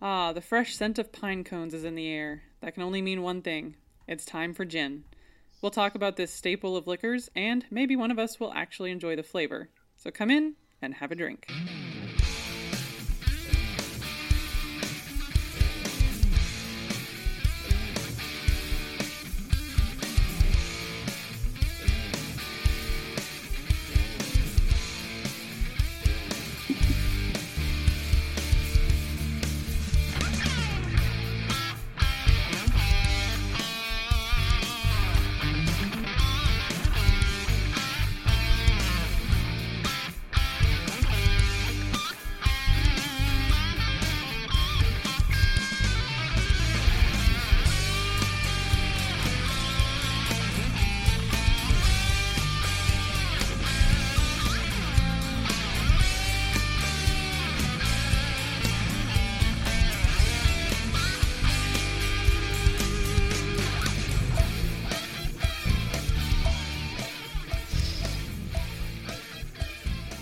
Ah, the fresh scent of pine cones is in the air. That can only mean one thing. It's time for gin. We'll talk about this staple of liquors, and maybe one of us will actually enjoy the flavor. So come in and have a drink.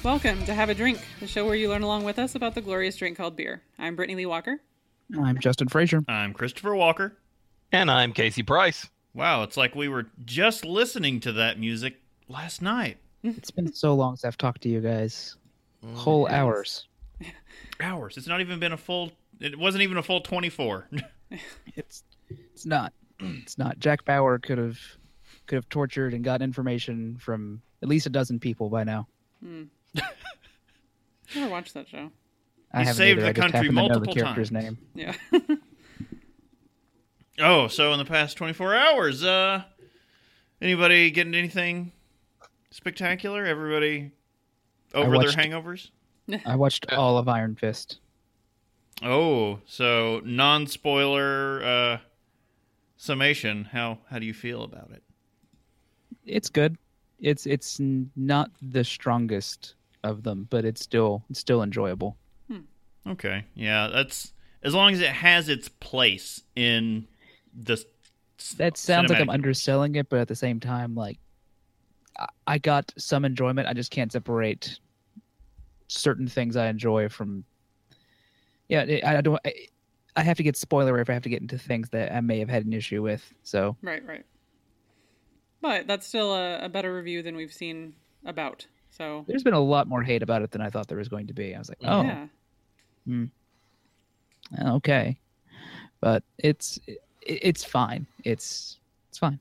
Welcome to Have a Drink, the show where you learn along with us about the glorious drink called beer. I'm Brittany Lee Walker. I'm Justin Frazier. I'm Christopher Walker. And I'm Casey Price. Wow, it's like we were just listening to that music last night. It's been so long since I've talked to you guys. Whole hours. Hours. It's not even been a full... It wasn't even a full 24. It's not. It's not. Jack Bauer could have tortured and got information from at least a dozen people by now. Hmm. I never watched that show. I haven't saved either. The country multiple the times. Name. Yeah. So in the past 24 hours, anybody getting anything spectacular? Everybody their hangovers? I watched all of Iron Fist. Oh, so non-spoiler summation. How do you feel about it? It's good. It's not the strongest of them, but it's still enjoyable. Okay, yeah, that's as long as it has its place in the. That sounds like I'm underselling it, but at the same time, like I got some enjoyment. I just can't separate certain things I enjoy from. Yeah, I don't. I have to get spoilery if I have to get into things that I may have had an issue with. So right, but that's still a better review than we've seen about. So there's been a lot more hate about it than I thought there was going to be. I was like, oh, yeah. Okay, but it's fine. It's fine.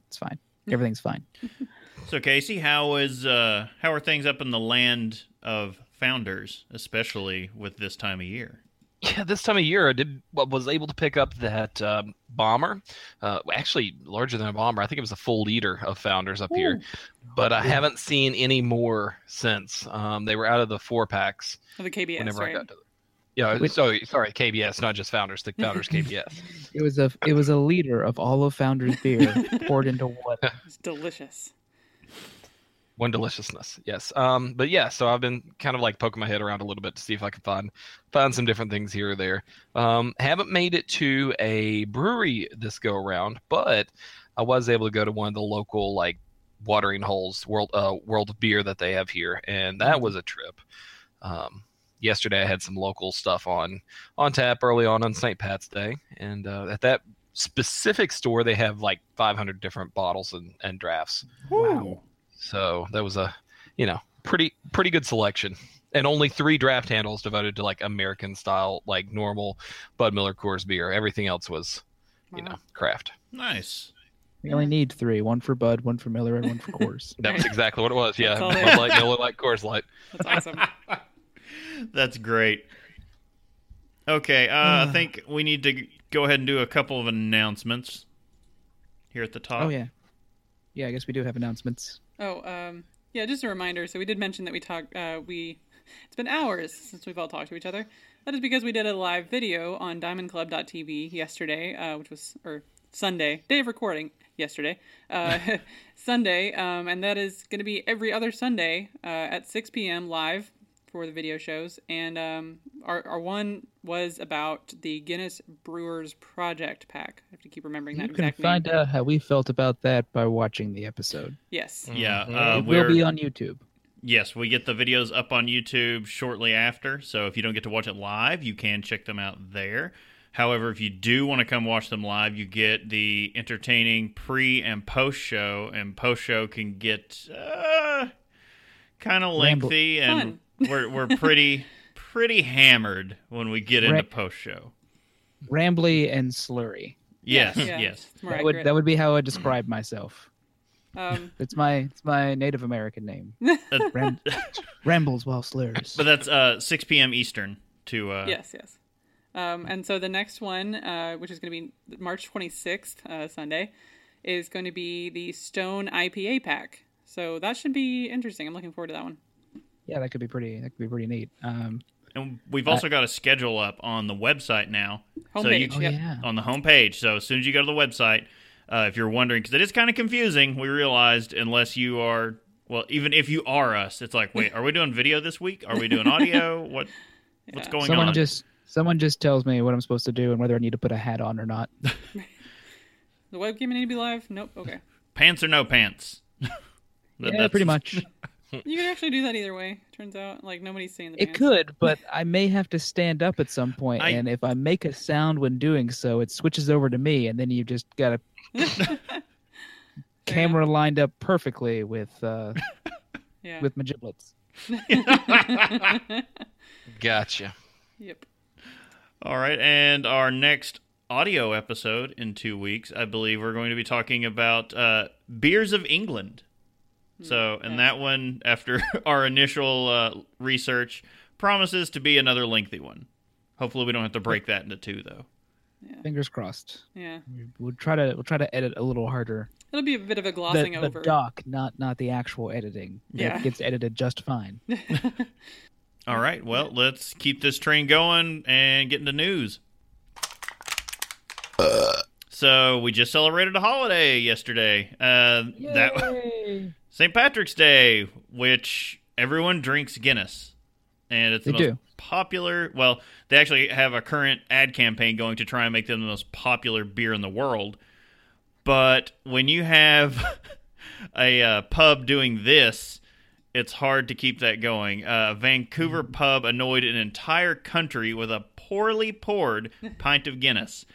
Everything's fine. So Casey, how are things up in the land of Founders, especially with this time of year? Yeah, this time of year, I was able to pick up that bomber. Actually, larger than a bomber. I think it was a full liter of Founders up here. But I haven't seen any more since. They were out of the 4-packs. Of the KBS, right? Yeah, sorry, KBS, not just Founders. The Founders KBS. It was a liter of all of Founders beer poured into one. It's delicious. One deliciousness, yes. But yeah, so I've been kind of like poking my head around a little bit to see if I can find some different things here or there. Haven't made it to a brewery this go around, but I was able to go to one of the local like watering holes world of beer that they have here, and that was a trip. Yesterday I had some local stuff on tap early on St. Pat's Day, and at that specific store they have like 500 different bottles and drafts. Wow. So that was a, pretty good selection, and only 3 draft handles devoted to like American style, like normal Bud Miller Coors beer. Everything else was, craft. Nice. We only need 3: one for Bud, one for Miller, and one for Coors. That was exactly what it was. Yeah, Bud Light, Miller Light, Coors Light. That's awesome. That's great. Okay, I think we need to go ahead and do a couple of announcements here at the top. Oh yeah, I guess we do have announcements. Yeah, just a reminder. So we did mention that we talked, it's been hours since we've all talked to each other. That is because we did a live video on diamondclub.tv yesterday, Sunday, day of recording yesterday, Sunday. And that is going to be every other Sunday, at 6 PM live for the video shows. And, our one was about the Guinness Brewers Project pack. I have to keep remembering that exact name. You can find out how we felt about that by watching the episode. Yes. Yeah. It will be on YouTube. Yes, we get the videos up on YouTube shortly after, so if you don't get to watch it live, you can check them out there. However, if you do want to come watch them live, you get the entertaining pre- and post-show can get kind of lengthy, and we're pretty hammered when we get into post-show. Rambly and slurry. Yes, yeah. Yes. That would be how I describe myself. It's my Native American name. Rambles while slurs. But that's 6 p.m. Eastern. Yes. And so the next one, which is going to be March 26th, Sunday, is going to be the Stone IPA pack. So that should be interesting. I'm looking forward to that one. Yeah, that could be pretty neat. And we've also got a schedule up on the website now. Homepage, so on the homepage. So as soon as you go to the website, if you're wondering, because it is kind of confusing, we realized, unless you are, well, even if you are us, it's like, wait, are we doing video this week? Are we doing audio? What's going on? Someone just tells me what I'm supposed to do and whether I need to put a hat on or not. The webcam need to be live? Nope. Okay. Pants or no pants? Yeah, pretty much. You could actually do that either way. Turns out, like, nobody's seeing the pants. It could, but I may have to stand up at some point, and if I make a sound when doing so, it switches over to me, and then you just got a camera lined up perfectly with my giblets. Gotcha. Yep. All right, and our next audio episode in 2 weeks, I believe we're going to be talking about beers of England. So, and that one, after our initial research, promises to be another lengthy one. Hopefully, we don't have to break that into two, though. Yeah. Fingers crossed. Yeah, we'll try to edit a little harder. It'll be a bit of a glossing over the doc, not the actual editing. Yeah, it gets edited just fine. All right, well, let's keep this train going and get into news. So we just celebrated a holiday yesterday. St. Patrick's Day, which everyone drinks Guinness, and it's the most popular. Well, they actually have a current ad campaign going to try and make them the most popular beer in the world. But when you have a pub doing this, it's hard to keep that going. A Vancouver pub annoyed an entire country with a poorly poured pint of Guinness.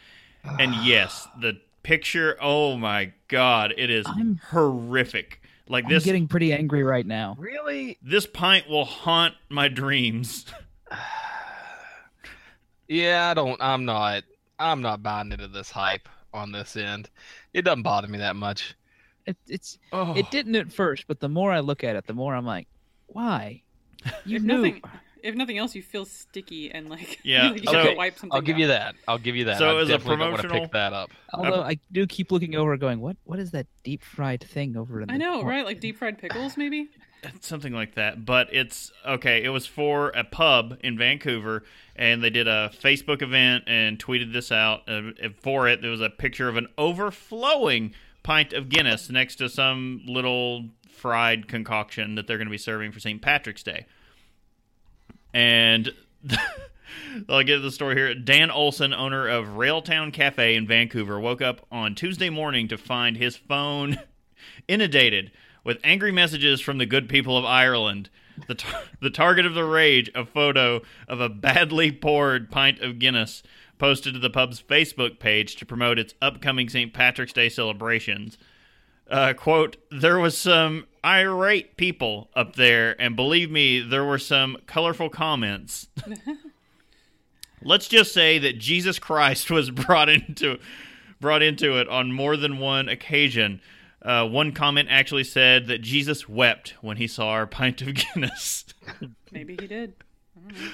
And yes, the picture, oh my God, it is horrific. Like I'm getting pretty angry right now. Really? This pint will haunt my dreams. I'm not buying into this hype on this end. It doesn't bother me that much. It didn't at first, but the more I look at it, the more I'm like, why? You knew. If nothing else, you feel sticky and like wipe something. I'll give you that. So I definitely don't want to pick that up. Although I do keep looking over, going, what is that deep fried thing over in the corner? Right? Like deep fried pickles, maybe. Something like that. But it's okay. It was for a pub in Vancouver, and they did a Facebook event and tweeted this out. For it, there was a picture of an overflowing pint of Guinness next to some little fried concoction that they're going to be serving for St. Patrick's Day. And I'll get to the story here. Dan Olson, owner of Railtown Cafe in Vancouver, woke up on Tuesday morning to find his phone inundated with angry messages from the good people of Ireland. The target of the rage, a photo of a badly poured pint of Guinness posted to the pub's Facebook page to promote its upcoming St. Patrick's Day celebrations. Quote, there was some irate people up there, and believe me, there were some colorful comments. Let's just say that Jesus Christ was brought into it on more than one occasion. One comment actually said that Jesus wept when he saw our pint of Guinness. Maybe he did. I don't know.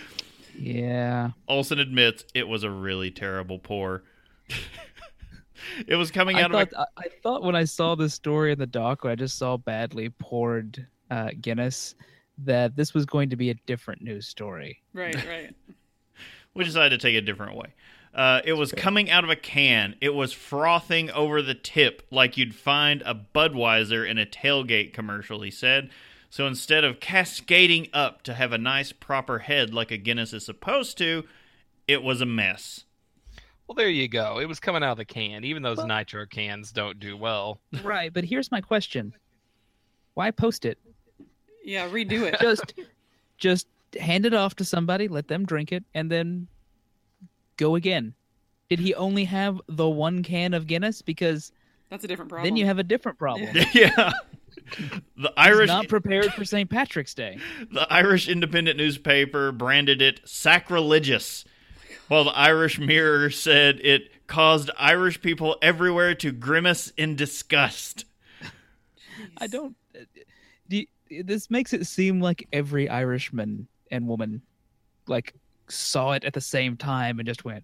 Yeah. Olsen admits it was a really terrible pour. It was coming out I thought when I saw this story in the doc, when I just saw badly poured Guinness, that this was going to be a different news story. Right. We decided to take a different way. It was coming out of a can. It was frothing over the tip like you'd find a Budweiser in a tailgate commercial, he said. So instead of cascading up to have a nice proper head like a Guinness is supposed to, it was a mess. Well, there you go. It was coming out of the can. Even those nitro cans don't do well. Right, but here's my question. Why post it? Yeah, redo it. just hand it off to somebody, let them drink it, and then go again. Did he only have the one can of Guinness? Because that's a different problem. Then you have a different problem. Yeah. The Irish not prepared for St. Patrick's Day. The Irish Independent newspaper branded it sacrilegious, while the Irish Mirror said it caused Irish people everywhere to grimace in disgust. Jeez. I don't. This makes it seem like every Irishman and woman, like, saw it at the same time and just went.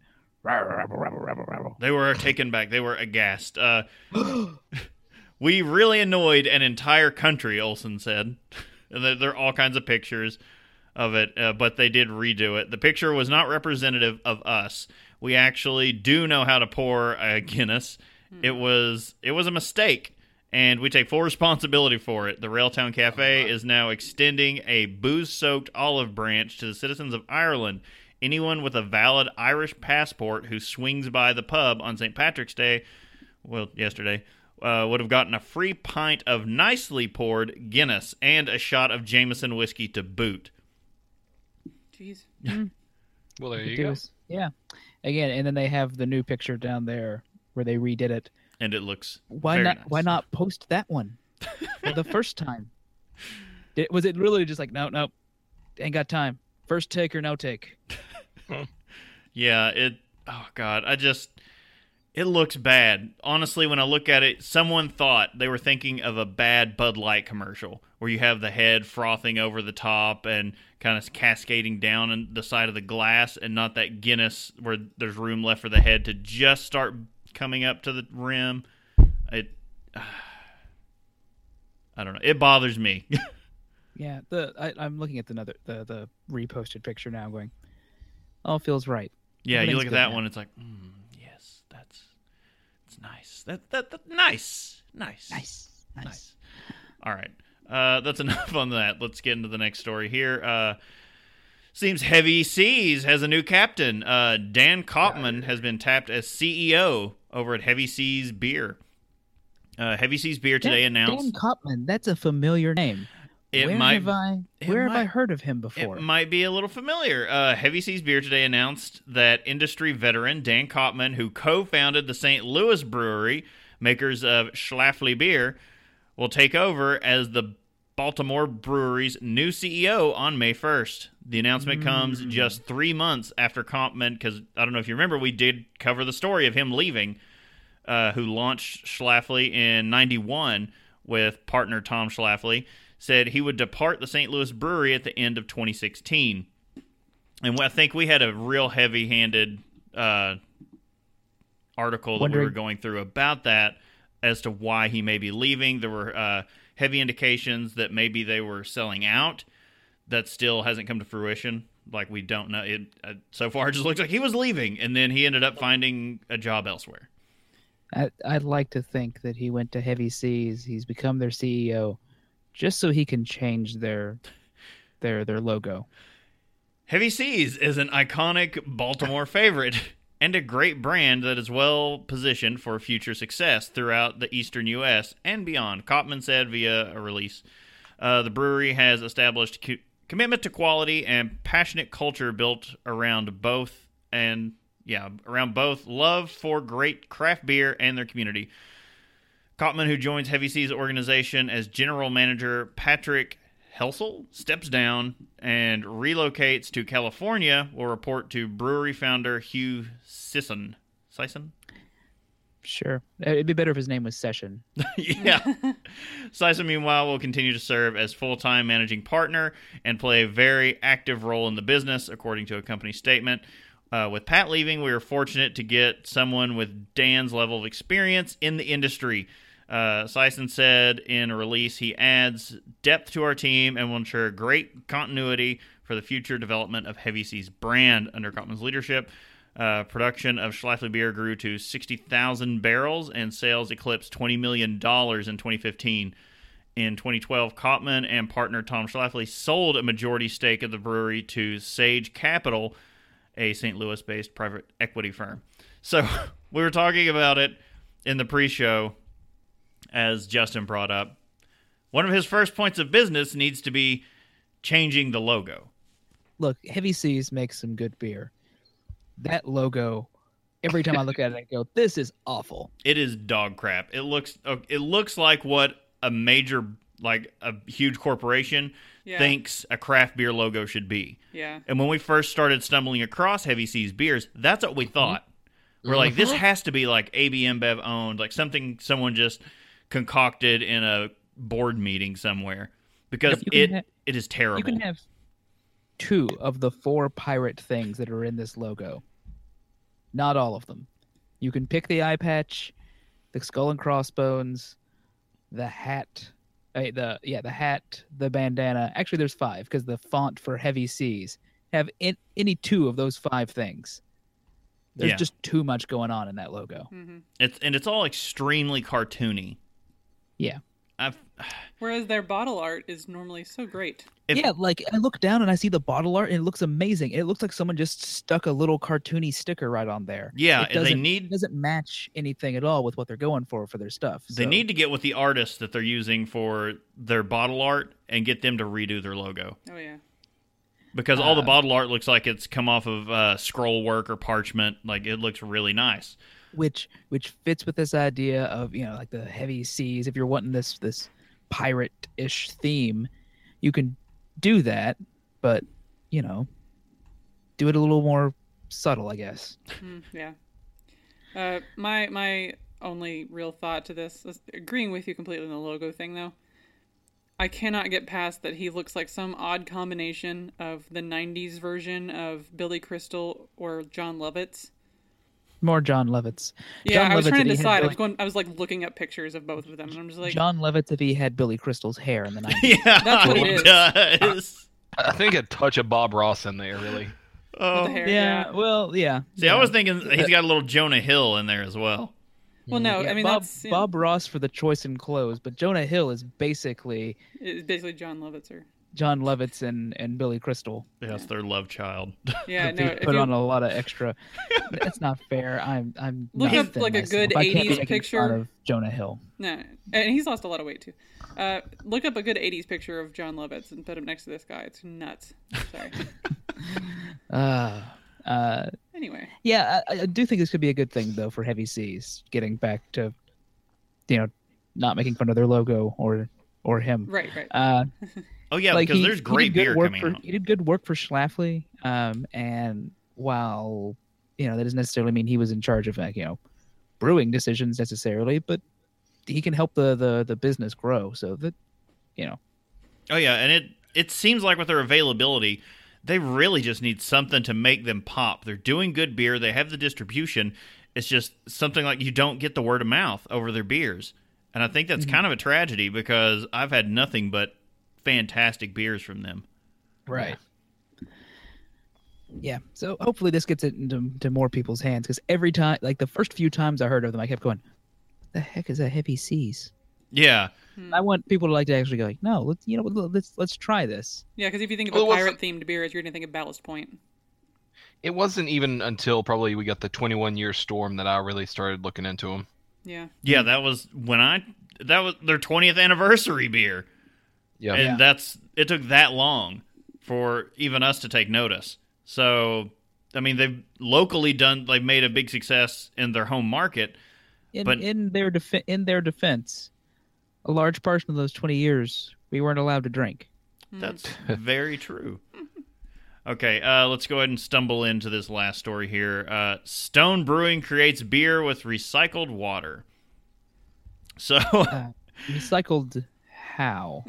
They were taken back. They were aghast. We really annoyed an entire country, Olsen said. There are all kinds of pictures of it, but they did redo it. The picture was not representative of us. We actually do know how to pour a Guinness. It was a mistake, and we take full responsibility for it. The Railtown Cafe is now extending a booze-soaked olive branch to the citizens of Ireland. Anyone with a valid Irish passport who swings by the pub on St. Patrick's Day, well, yesterday, would have gotten a free pint of nicely poured Guinness and a shot of Jameson whiskey to boot. Jeez. Well, there you go. Yeah. Again, and then they have the new picture down there where they redid it. And it looks nice. Why not post that one for the first time? Was it really just like, no, ain't got time. First take or no take. Yeah, oh God, it looks bad. Honestly, when I look at it, someone thought they were thinking of a bad Bud Light commercial where you have the head frothing over the top and kind of cascading down on the side of the glass, and not that Guinness where there's room left for the head to just start coming up to the rim. I don't know. It bothers me. Yeah, I'm looking at the reposted picture now, going, oh, feels right. Yeah, you look at that one, it's like, yes, it's nice. Nice. All right, that's enough on that. Let's get into the next story here. Seems Heavy Seas has a new captain. Dan Kopman has been tapped as CEO over at Heavy Seas Beer. Heavy Seas Beer today announced. Dan Kopman, that's a familiar name. Where have I heard of him before? It might be a little familiar. Heavy Seas Beer today announced that industry veteran Dan Kopman, who co-founded the St. Louis brewery, makers of Schlafly beer, will take over as the Baltimore brewery's new CEO on May 1st. The announcement comes just 3 months after Kopman, because I don't know if you remember, we did cover the story of him leaving, who launched Schlafly in 91 with partner Tom Schlafly, said he would depart the St. Louis brewery at the end of 2016. And I think we had a real heavy-handed article that we were going through about that as to why he may be leaving. There were heavy indications that maybe they were selling out. That still hasn't come to fruition. Like, we don't know. So far, it just looks like he was leaving, and then he ended up finding a job elsewhere. I'd like to think that he went to Heavy Seas. He's become their CEO. Just so he can change their logo. Heavy Seas is an iconic Baltimore favorite and a great brand that is well positioned for future success throughout the eastern U.S. and beyond, Kopman said via a release. The brewery has established commitment to quality and passionate culture built around both love for great craft beer and their community. Kopman, who joins Heavy Seas organization as general manager, Patrick Helsel, steps down and relocates to California, will report to brewery founder Hugh Sisson. Sisson? Sure. It'd be better if his name was Session. Yeah. Sisson, meanwhile, will continue to serve as full-time managing partner and play a very active role in the business, according to a company statement. With Pat leaving, we were fortunate to get someone with Dan's level of experience in the industry. Sisson said in a release, he adds depth to our team and will ensure great continuity for the future development of Heavy Seas brand. Under Kopman's leadership, production of Schlafly beer grew to 60,000 barrels and sales eclipsed $20 million in 2015. In 2012, Kopman and partner Tom Schlafly sold a majority stake of the brewery to Sage Capital, a St. Louis-based private equity firm. So we were talking about it in the pre-show, as Justin brought up. One of his first points of business needs to be changing the logo. Look, Heavy Seas makes some good beer. That logo Every time I look at it, I go, "This is awful." It is dog crap. It looks like what a major, like a huge corporation thinks a craft beer logo should be. Yeah. And when we first started stumbling across Heavy Seas beers, that's what we thought. Mm-hmm. We're like, this has to be like AB InBev owned, like something someone just concocted in a board meeting somewhere, because it is terrible. You can have 2 of the 4 pirate things that are in this logo. Not all of them. You can pick the eye patch, the skull and crossbones, the hat. The hat, the bandana. Actually, there's 5 because the font for Heavy Seas have any 2 of those 5 things. There's just too much going on in that logo. Mm-hmm. It's all extremely cartoony. Yeah. Whereas their bottle art is normally so great. Like I look down and I see the bottle art and it looks amazing. It looks like someone just stuck a little cartoony sticker right on there. Yeah, it doesn't match anything at all with what they're going for their stuff. So. They need to get with the artists that they're using for their bottle art and get them to redo their logo. Oh, yeah. Because all the bottle art looks like it's come off of scroll work or parchment. Like, it looks really nice. Which fits with this idea of, you know, like the Heavy Seas. If you're wanting this pirate-ish theme, you can do that, but, you know, do it a little more subtle, I guess. Yeah. My only real thought to this is agreeing with you completely on the logo thing, though. I cannot get past that he looks like some odd combination of the 90s version of Billy Crystal or John Lovitz. More John Lovitz. Yeah, I was trying to decide. I was looking up pictures of both of them, and I'm just like, John Lovitz if he had Billy Crystal's hair in the 90s. Yeah, that's what it is. I think a touch of Bob Ross in there, really. Oh, the hair, yeah. Well, yeah. See, I was thinking he's got a little Jonah Hill in there as well. Well, no, yeah, I mean that's Bob Ross for the choice in clothes, but Jonah Hill is basically John Lovitz or. John Lovitz and Billy Crystal. Yes, their love child. Yeah, no. Put on a lot of extra. That's not fair. I'm look up like myself. A good 80s picture of Jonah Hill. No, and he's lost a lot of weight too. Look up a good 80s picture of John Lovitz and put him next to this guy. It's nuts. Sorry. Anyway. Yeah, I do think this could be a good thing though for Heavy Seas. Getting back to, you know, not making fun of their logo or him. Right. Oh yeah, because there's great beer coming out. He did good work for Schlafly, and while you know that doesn't necessarily mean he was in charge of like, you know, brewing decisions necessarily, but he can help the business grow. So that, you know. Oh yeah, and it seems like with their availability, they really just need something to make them pop. They're doing good beer. They have the distribution. It's just something like you don't get the word of mouth over their beers, and I think that's kind of a tragedy because I've had nothing but fantastic beers from them. Right. Yeah. So hopefully this gets it into more people's hands, because every time, like the first few times I heard of them, I kept going, "The heck is a Heavy Seas?" Yeah. I want people to like to actually go, like, "No, let's try this." Yeah, because if you think of pirate themed beers, you're going to think of Ballast Point. It wasn't even until probably we got the 21-year storm that I really started looking into them. Yeah. Yeah, that was their 20th anniversary beer. Yeah. And it took that long for even us to take notice. So, I mean, they've made a big success in their home market. In their defense, a large portion of those 20 years, we weren't allowed to drink. That's very true. Okay, let's go ahead and stumble into this last story here. Stone Brewing creates beer with recycled water. So... recycled... How?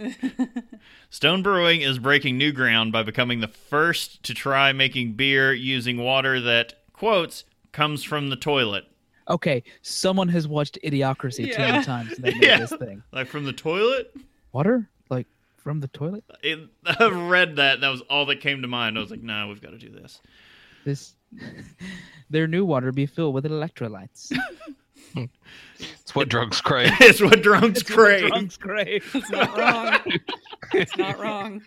Stone Brewing is breaking new ground by becoming the first to try making beer using water that, quotes, comes from the toilet. Okay, someone has watched Idiocracy 20 times and they made this thing. Like from the toilet? Water? Like from the toilet? I read that. That was all that came to mind. I was like, no, we've got to do this. Their new water be filled with electrolytes. It's what drugs crave. It's not wrong.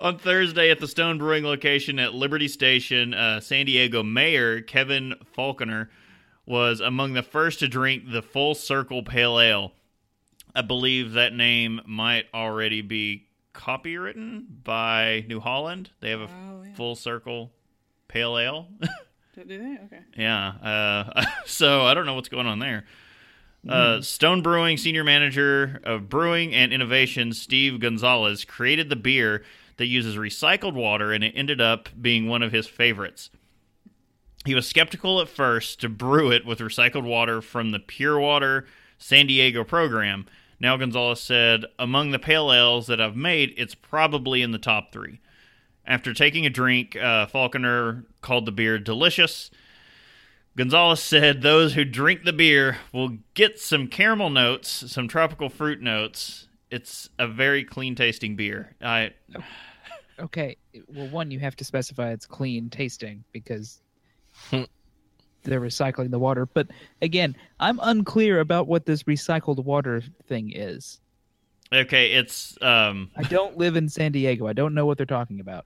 On Thursday at the Stone Brewing location at Liberty Station, San Diego Mayor Kevin Falconer was among the first to drink the Full Circle Pale Ale. I believe that name might already be copywritten by New Holland. They have a Full Circle Pale Ale. Do they? Okay. Yeah. So I don't know what's going on there. Stone Brewing Senior Manager of Brewing and Innovation, Steve Gonzalez, created the beer that uses recycled water, and it ended up being one of his favorites. He was skeptical at first to brew it with recycled water from the Pure Water San Diego program. Now Gonzalez said, among the pale ales that I've made, it's probably in the top three. After taking a drink, Faulkner called the beer delicious. Gonzalez said those who drink the beer will get some caramel notes, some tropical fruit notes. It's a very clean-tasting beer. Okay. Well, one, you have to specify it's clean-tasting because they're recycling the water. But, again, I'm unclear about what this recycled water thing is. Okay, it's... I don't live in San Diego. I don't know what they're talking about.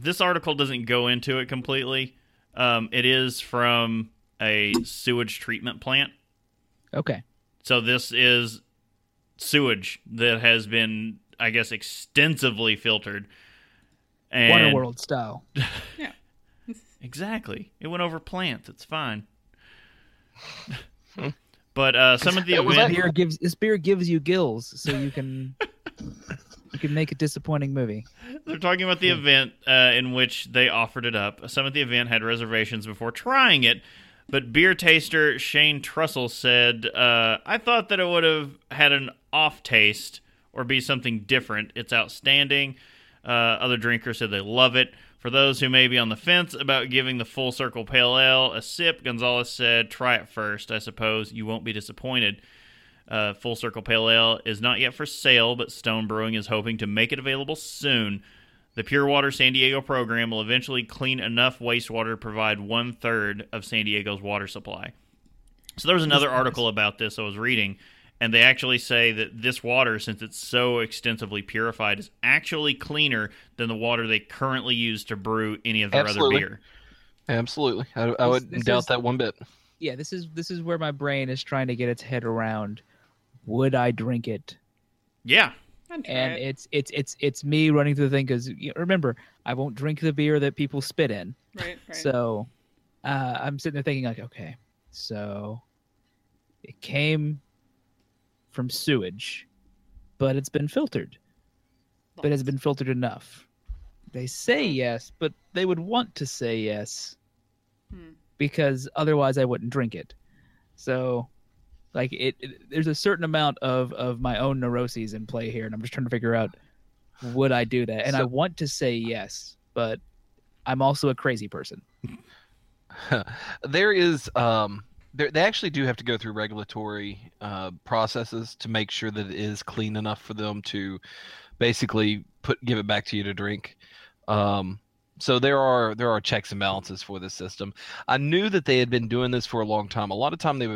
This article doesn't go into it completely. It is from a sewage treatment plant. Okay. So this is sewage that has been, I guess, extensively filtered. And... Waterworld style. Yeah. Exactly. It went over plants. It's fine. But some of the event... This beer gives you gills, so you can... You can make a disappointing movie. They're talking about the event in which they offered it up. Some of the event had reservations before trying it, but beer taster Shane Trussell said, I thought that it would have had an off taste or be something different. It's outstanding. Other drinkers said they love it. For those who may be on the fence about giving the Full Circle Pale Ale a sip, Gonzalez said, try it first. I suppose you won't be disappointed. Full Circle Pale Ale is not yet for sale, but Stone Brewing is hoping to make it available soon. The Pure Water San Diego program will eventually clean enough wastewater to provide 1/3 of San Diego's water supply. So there was another article about this I was reading, and they actually say that this water, since it's so extensively purified, is actually cleaner than the water they currently use to brew any of their other beer. Absolutely. I wouldn't doubt that one bit. Yeah, this is where my brain is trying to get its head around. Would I drink it? Yeah. And it's me running through the thing because, remember, I won't drink the beer that people spit in. Right. So I'm sitting there thinking, like, okay, so it came from sewage, but it's been filtered. But has it been filtered enough? They say yes, but they would want to say yes because otherwise I wouldn't drink it. So... Like there's a certain amount of my own neuroses in play here, and I'm just trying to figure out, would I do that? And I want to say yes, but I'm also a crazy person. There is they actually do have to go through regulatory processes to make sure that it is clean enough for them to basically give it back to you to drink. So there are checks and balances for this system. I knew that they had been doing this for a long time. A lot of times they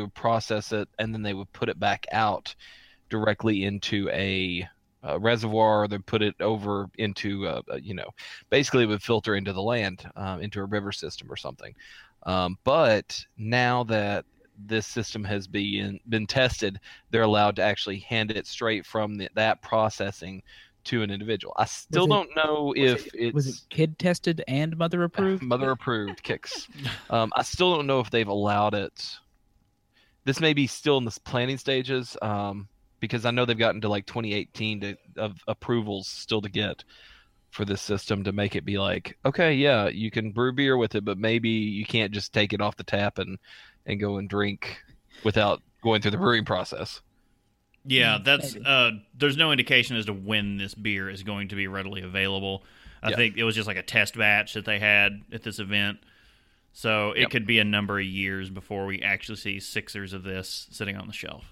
would process it and then they would put it back out directly into a reservoir. They put it over into, basically it would filter into the land, into a river system or something. But now that this system has been tested, they're allowed to actually hand it straight from that processing to an individual. I still don't know if it's... Was it kid tested and mother approved? Mother approved kicks. I still don't know if they've allowed it. This may be still in the planning stages because I know they've gotten to like 2018 of approvals still to get for this system to make it be like, okay, yeah, you can brew beer with it, but maybe you can't just take it off the tap and go and drink without going through the brewing process. Yeah, that's there's no indication as to when this beer is going to be readily available. I think it was just like a test batch that they had at this event. So it could be a number of years before we actually see sixers of this sitting on the shelf.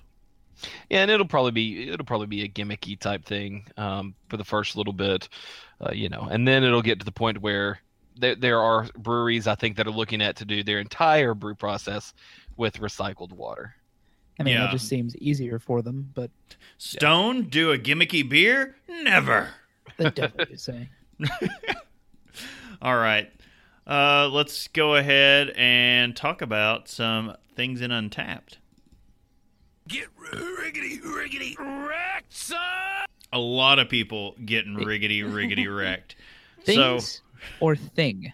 Yeah, and it'll probably be a gimmicky type thing for the first little bit, and then it'll get to the point where there are breweries, I think, that are looking at to do their entire brew process with recycled water. I mean, that just seems easier for them, but... Stone, do a gimmicky beer? Never! The devil is saying. All right. Let's go ahead and talk about some things in Untappd. Get riggedy wrecked, son! A lot of people getting riggedy wrecked. Things or thing?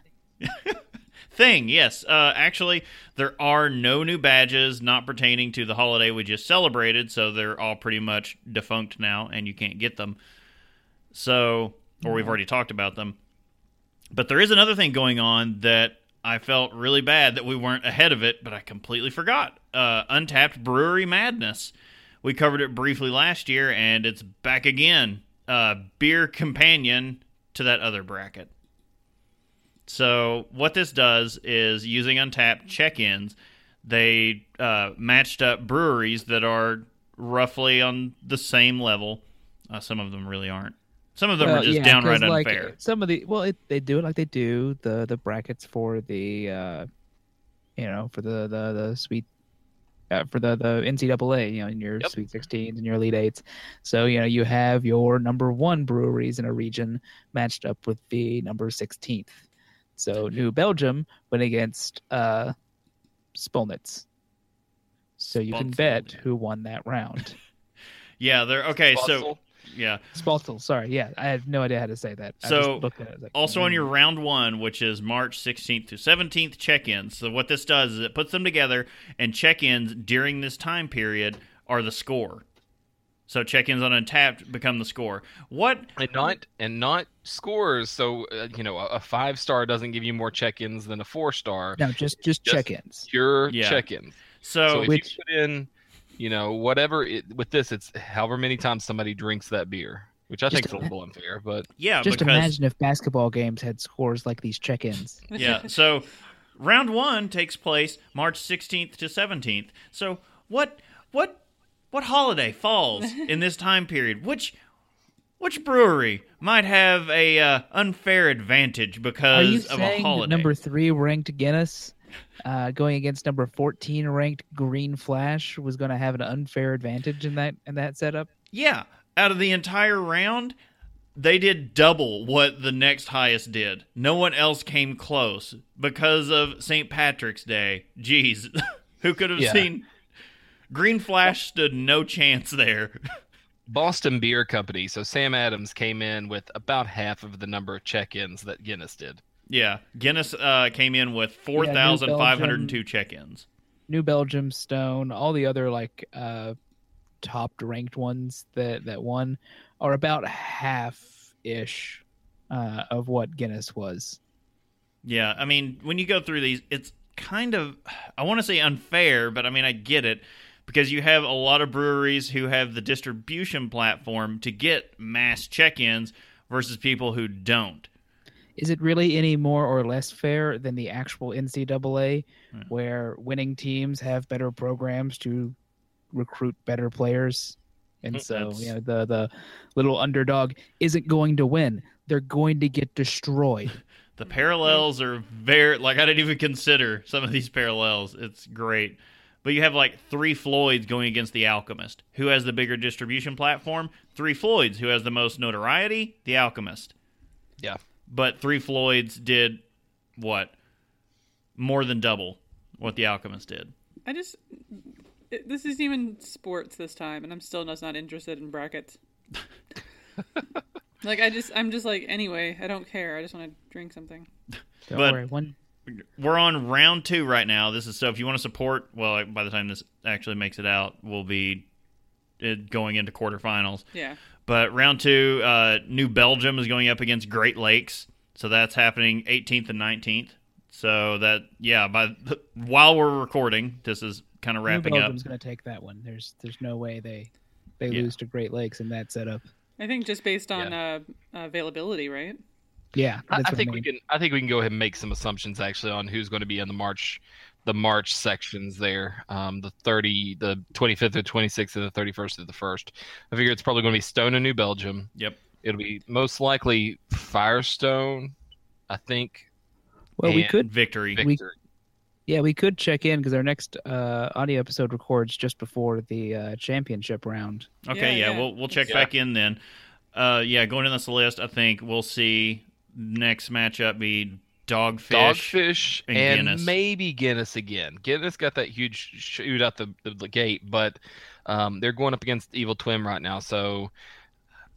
thing. Yes, actually, there are no new badges not pertaining to the holiday we just celebrated, so they're all pretty much defunct now, and you can't get them. So, or we've already talked about them. But there is another thing going on that I felt really bad that we weren't ahead of it, but I completely forgot. Untapped Brewery Madness. We covered it briefly last year, and it's back again. Beer companion to that other bracket. So what this does is, using Untapped check-ins, they matched up breweries that are roughly on the same level. Some of them really aren't. Some of them are just downright unfair. Some of the they do it like they do the brackets for the for the sweet for the NCAA, in your Sweet 16s and your Elite 8s. So you have your number one breweries in a region matched up with the number 16th. So New Belgium went against Spolnitz. So you can bet who won that round. Yeah, they're okay. So. Yeah. Spaltel, sorry. Yeah, I have no idea how to say that. So, also on your round one, which is March 16th through 17th, check-ins. So what this does is it puts them together, and check-ins during this time period are the score. So check-ins on Untappd become the score. What? And not scores. So, a 5-star doesn't give you more check-ins than a 4-star. No, just check-ins. Pure check-ins. So if you put in... whatever with this, it's however many times somebody drinks that beer, which I think is a little unfair. But yeah, just imagine if basketball games had scores like these check-ins. Yeah. So round one takes place March 16th to 17th. So what holiday falls in this time period? Which brewery might have a unfair advantage because of a holiday? Are you saying number 3 ranked Guinness? Going against number 14 ranked Green Flash was going to have an unfair advantage in that setup. Yeah, out of the entire round, they did double what the next highest did. No one else came close because of St. Patrick's Day. Jeez, who could have seen? Green Flash stood no chance there. Boston Beer Company. So Sam Adams came in with about half of the number of check-ins that Guinness did. Yeah, Guinness came in with 4,502 check-ins. New Belgium, Stone, all the other top-ranked ones that won are about half-ish of what Guinness was. Yeah, I mean, when you go through these, it's kind of, I want to say unfair, but I mean, I get it, because you have a lot of breweries who have the distribution platform to get mass check-ins versus people who don't. Is it really any more or less fair than the actual NCAA, where winning teams have better programs to recruit better players? And so, the little underdog isn't going to win. They're going to get destroyed. The parallels are very, I didn't even consider some of these parallels. It's great. But you have Three Floyds going against The Alchemist. Who has the bigger distribution platform? Three Floyds. Who has the most notoriety? The Alchemist. Yeah. But Three Floyds did what? More than double what The Alchemist did. This isn't even sports this time, and I'm still just not interested in brackets. Anyway, I don't care. I just want to drink something. Don't worry. We're on round 2 right now. This is, so if you want to support, by the time this actually makes it out, we'll be going into quarterfinals. Yeah. But round 2, New Belgium is going up against Great Lakes. So that's happening 18th and 19th. So while we're recording, this is kind of wrapping up. New Belgium's going to take that one. There's no way they lose to Great Lakes in that setup. I think just based on availability, right? Yeah, I think we can go ahead and make some assumptions actually on who's going to be in the March sections there, the 25th to 26th and the 31st to the 1st. I figure it's probably going to be Stone and New Belgium. Yep. It'll be most likely Firestone, I think. Well, we could Victory. We could check in because our next audio episode records just before the championship round. Okay, we'll check back in then. Going down this list, I think we'll see next matchup be Dogfish and Guinness. Maybe Guinness again. Guinness got that huge shoot out the gate, but they're going up against Evil Twin right now. So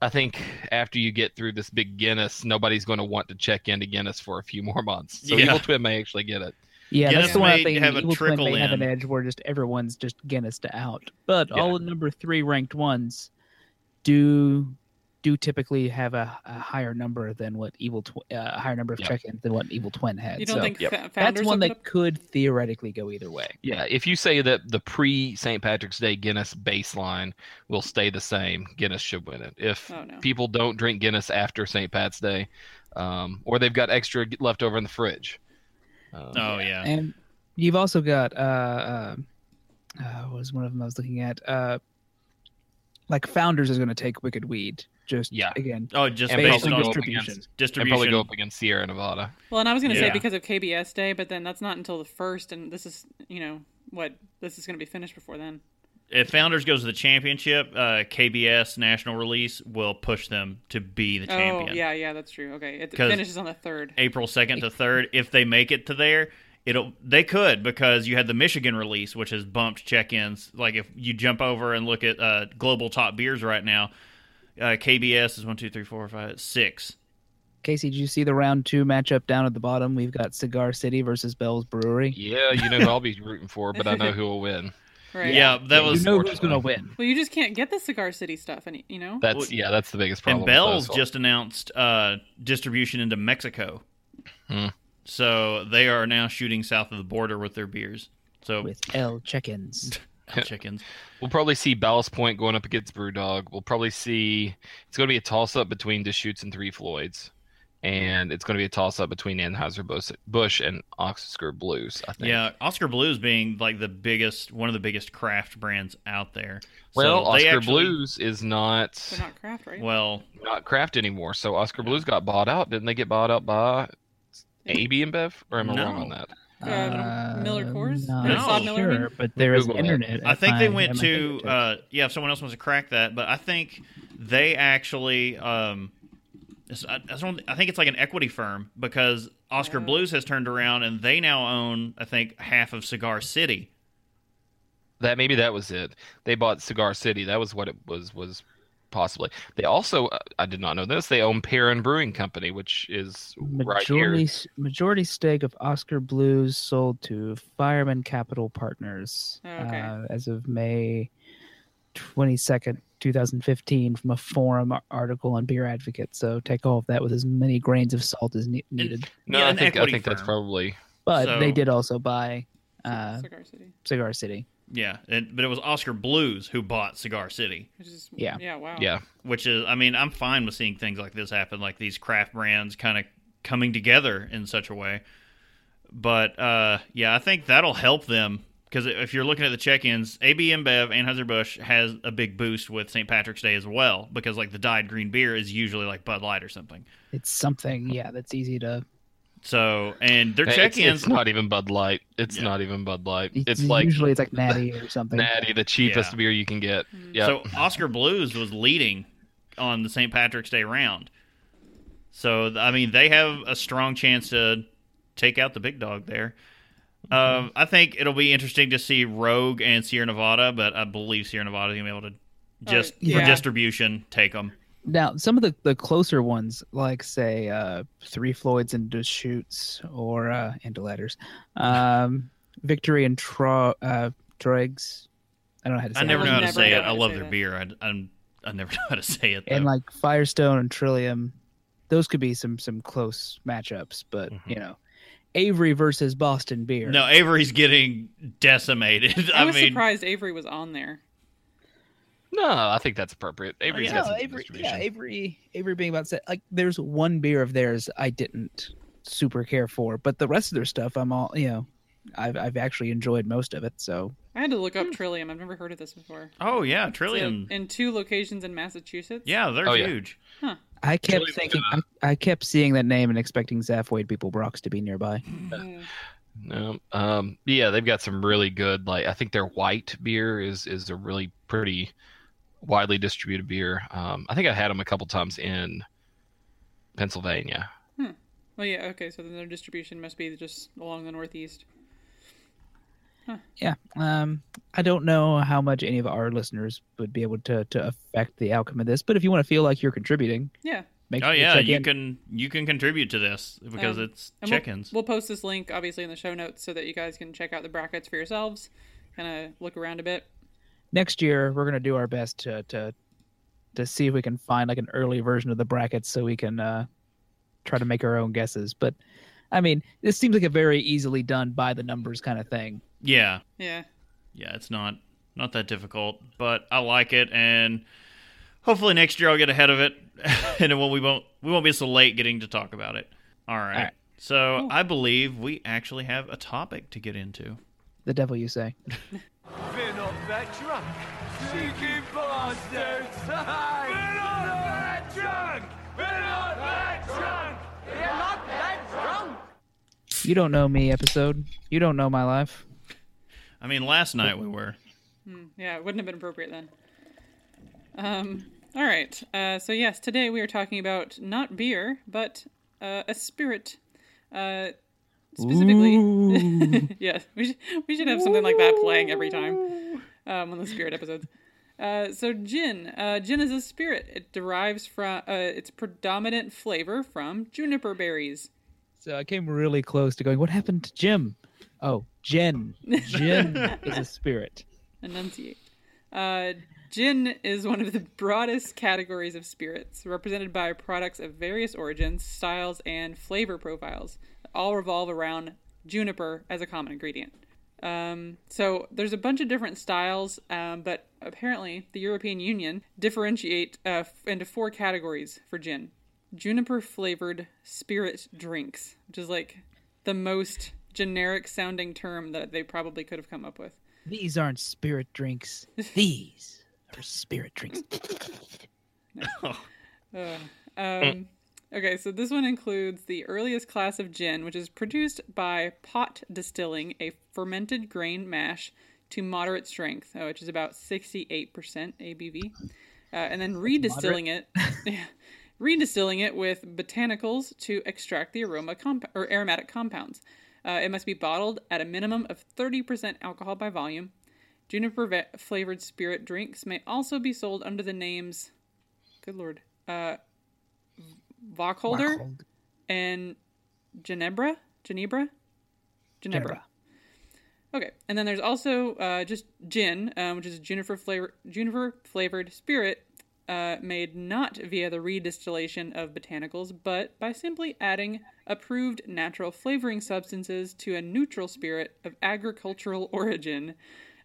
I think after you get through this big Guinness, nobody's going to want to check into Guinness for a few more months. So Evil Twin may actually get it. Yeah, Guinness, that's the one thing. Evil Twin may have an edge where just everyone's just Guinnessed out. But all the number three ranked ones do typically have a higher number than what higher number of check-ins than what Evil Twin had. You don't think that's one that could theoretically go either way. Yeah, if you say that the pre-St. Patrick's Day Guinness baseline will stay the same, Guinness should win it. If people don't drink Guinness after St. Pat's Day, or they've got extra left over in the fridge. And you've also got what was one of them I was looking at? Like Founders is going to take Wicked Weed. Just based on distribution. And probably go up against Sierra Nevada. Well, and I was going to say because of KBS Day, but then that's not until the 1st, and this is, this is going to be finished before then. If Founders goes to the championship, KBS national release will push them to be the champion. Yeah, that's true. Okay, it finishes on the 3rd. April 2nd to 3rd, if they make it to there. They could, because you had the Michigan release, which has bumped check-ins. Like if you jump over and look at global top beers right now, KBS is 1, 2, 3, 4, 5, 6. Casey, did you see the round 2 matchup down at the bottom? We've got Cigar City versus Bell's Brewery. Yeah, you know who I'll be rooting for, but I know who will win. Right. Yeah, that was. You know who's going to win. Well, you just can't get the Cigar City stuff, and that's the biggest problem. And Bell's just announced distribution into Mexico. Hmm. So they are now shooting south of the border with their beers. So with L check-ins. We'll probably see Ballast Point going up against BrewDog. We'll probably see it's going to be a toss-up between Deschutes and Three Floyds, and it's going to be a toss-up between Anheuser-Busch and Oskar Blues. I think. Yeah, Oskar Blues being like one of the biggest craft brands out there. Well, so Oskar Blues is not craft, right? Well, not craft anymore. So Oskar Blues got bought out, didn't they? Get bought out by AB and Bev, or am I wrong on that? Miller Coors? No, sure, but there is internet. I think they went to. If someone else wants to crack that, but I think they actually. I think it's like an equity firm, because Oskar Blues has turned around and they now own, I think, half of Cigar City. That was it. They bought Cigar City. That was what it was. Possibly. They also, I did not know this, they own Perrin Brewing Company, which is right here. Majority stake of Oskar Blues sold to Fireman Capital Partners as of May 22nd, 2015, from a forum article on Beer Advocate. So take all of that with as many grains of salt as needed. I think that's probably. But they did also buy Cigar City. Yeah, but it was Oskar Blues who bought Cigar City. Which is, I mean, I'm fine with seeing things like this happen, like these craft brands kind of coming together in such a way. But, I think that'll help them, because if you're looking at the check-ins, AB InBev, Anheuser-Busch has a big boost with St. Patrick's Day as well, because, like, the dyed green beer is usually, like, Bud Light or something. It's something, that's easy to... So, and their check-ins... It's not even Bud Light. Usually it's like Natty or something. Natty, the cheapest beer you can get. Yeah. So, Oskar Blues was leading on the St. Patrick's Day round. So, I mean, they have a strong chance to take out the big dog there. I think it'll be interesting to see Rogue and Sierra Nevada, but I believe Sierra Nevada is going to be able to, for distribution, take them. Now, some of the closer ones, like, say, Three Floyds and Deschutes, or and the letters, Victory and Trogs. I don't know how to say it. I never know how to say it. I love their beer. I never know how to say it, though. And, like, Firestone and Trillium, those could be some close matchups, but, Avery versus Boston Beer. No, Avery's getting decimated. I was surprised Avery was on there. No, I think that's appropriate. Avery's got some distribution. Yeah, Avery being about set. Like, there's one beer of theirs I didn't super care for, but the rest of their stuff, I'm all I've actually enjoyed most of it. So I had to look up Trillium. I've never heard of this before. Oh yeah, Trillium in 2 locations in Massachusetts. Yeah, they're huge. Yeah. Huh. I kept thinking, I kept seeing that name and expecting Zaphwade People Brox to be nearby. No, they've got some really good. Like, I think their white beer is a really pretty. Widely distributed beer. I think I had them a couple times in Pennsylvania. Well, yeah, okay. So then their distribution must be just along the Northeast. Huh. Yeah. I don't know how much any of our listeners would be able to affect the outcome of this, but if you want to feel like you're contributing, you can contribute to this because it's check-ins. We'll post this link obviously in the show notes so that you guys can check out the brackets for yourselves, kind of look around a bit. Next year, we're gonna do our best to see if we can find like an early version of the brackets so we can try to make our own guesses. But I mean, this seems like a very easily done by the numbers kind of thing. Yeah, it's not that difficult, but I like it, and hopefully next year I'll get ahead of it, and we won't be so late getting to talk about it. All right. So cool. I believe we actually have a topic to get into. The devil, you say? We're not that drunk, cheeky bastards! We're not that drunk. We're not that drunk. We're not that drunk. You don't know me, episode. You don't know my life. I mean, last night we were. Yeah, it wouldn't have been appropriate then. All right. So yes, today we are talking about not beer, but a spirit. Specifically, yeah, we should have something like that playing every time on the spirit episodes. So gin. Gin is a spirit. It derives from its predominant flavor from juniper berries. So I came really close to going, what happened to Jim? Oh, gin. Gin is a spirit. Enunciate. Gin is one of the broadest categories of spirits, represented by products of various origins, styles, and flavor profiles. All revolve around juniper as a common ingredient. So there's a bunch of different styles, but apparently the European Union differentiate into four categories for gin. Juniper-flavored spirit drinks, which is like the most generic-sounding term that they probably could have come up with. These aren't spirit drinks. These are spirit drinks. Okay, so this one includes the earliest class of gin, which is produced by pot distilling a fermented grain mash to moderate strength, which is about 68% ABV, and then redistilling it with botanicals to extract the aromatic compounds. It must be bottled at a minimum of 30% alcohol by volume. Juniper-flavored spirit drinks may also be sold under the names, good lord, Wacholder and Ginebra. Okay, and then there's also just gin, which is juniper flavored spirit made not via the redistillation of botanicals, but by simply adding approved natural flavoring substances to a neutral spirit of agricultural origin.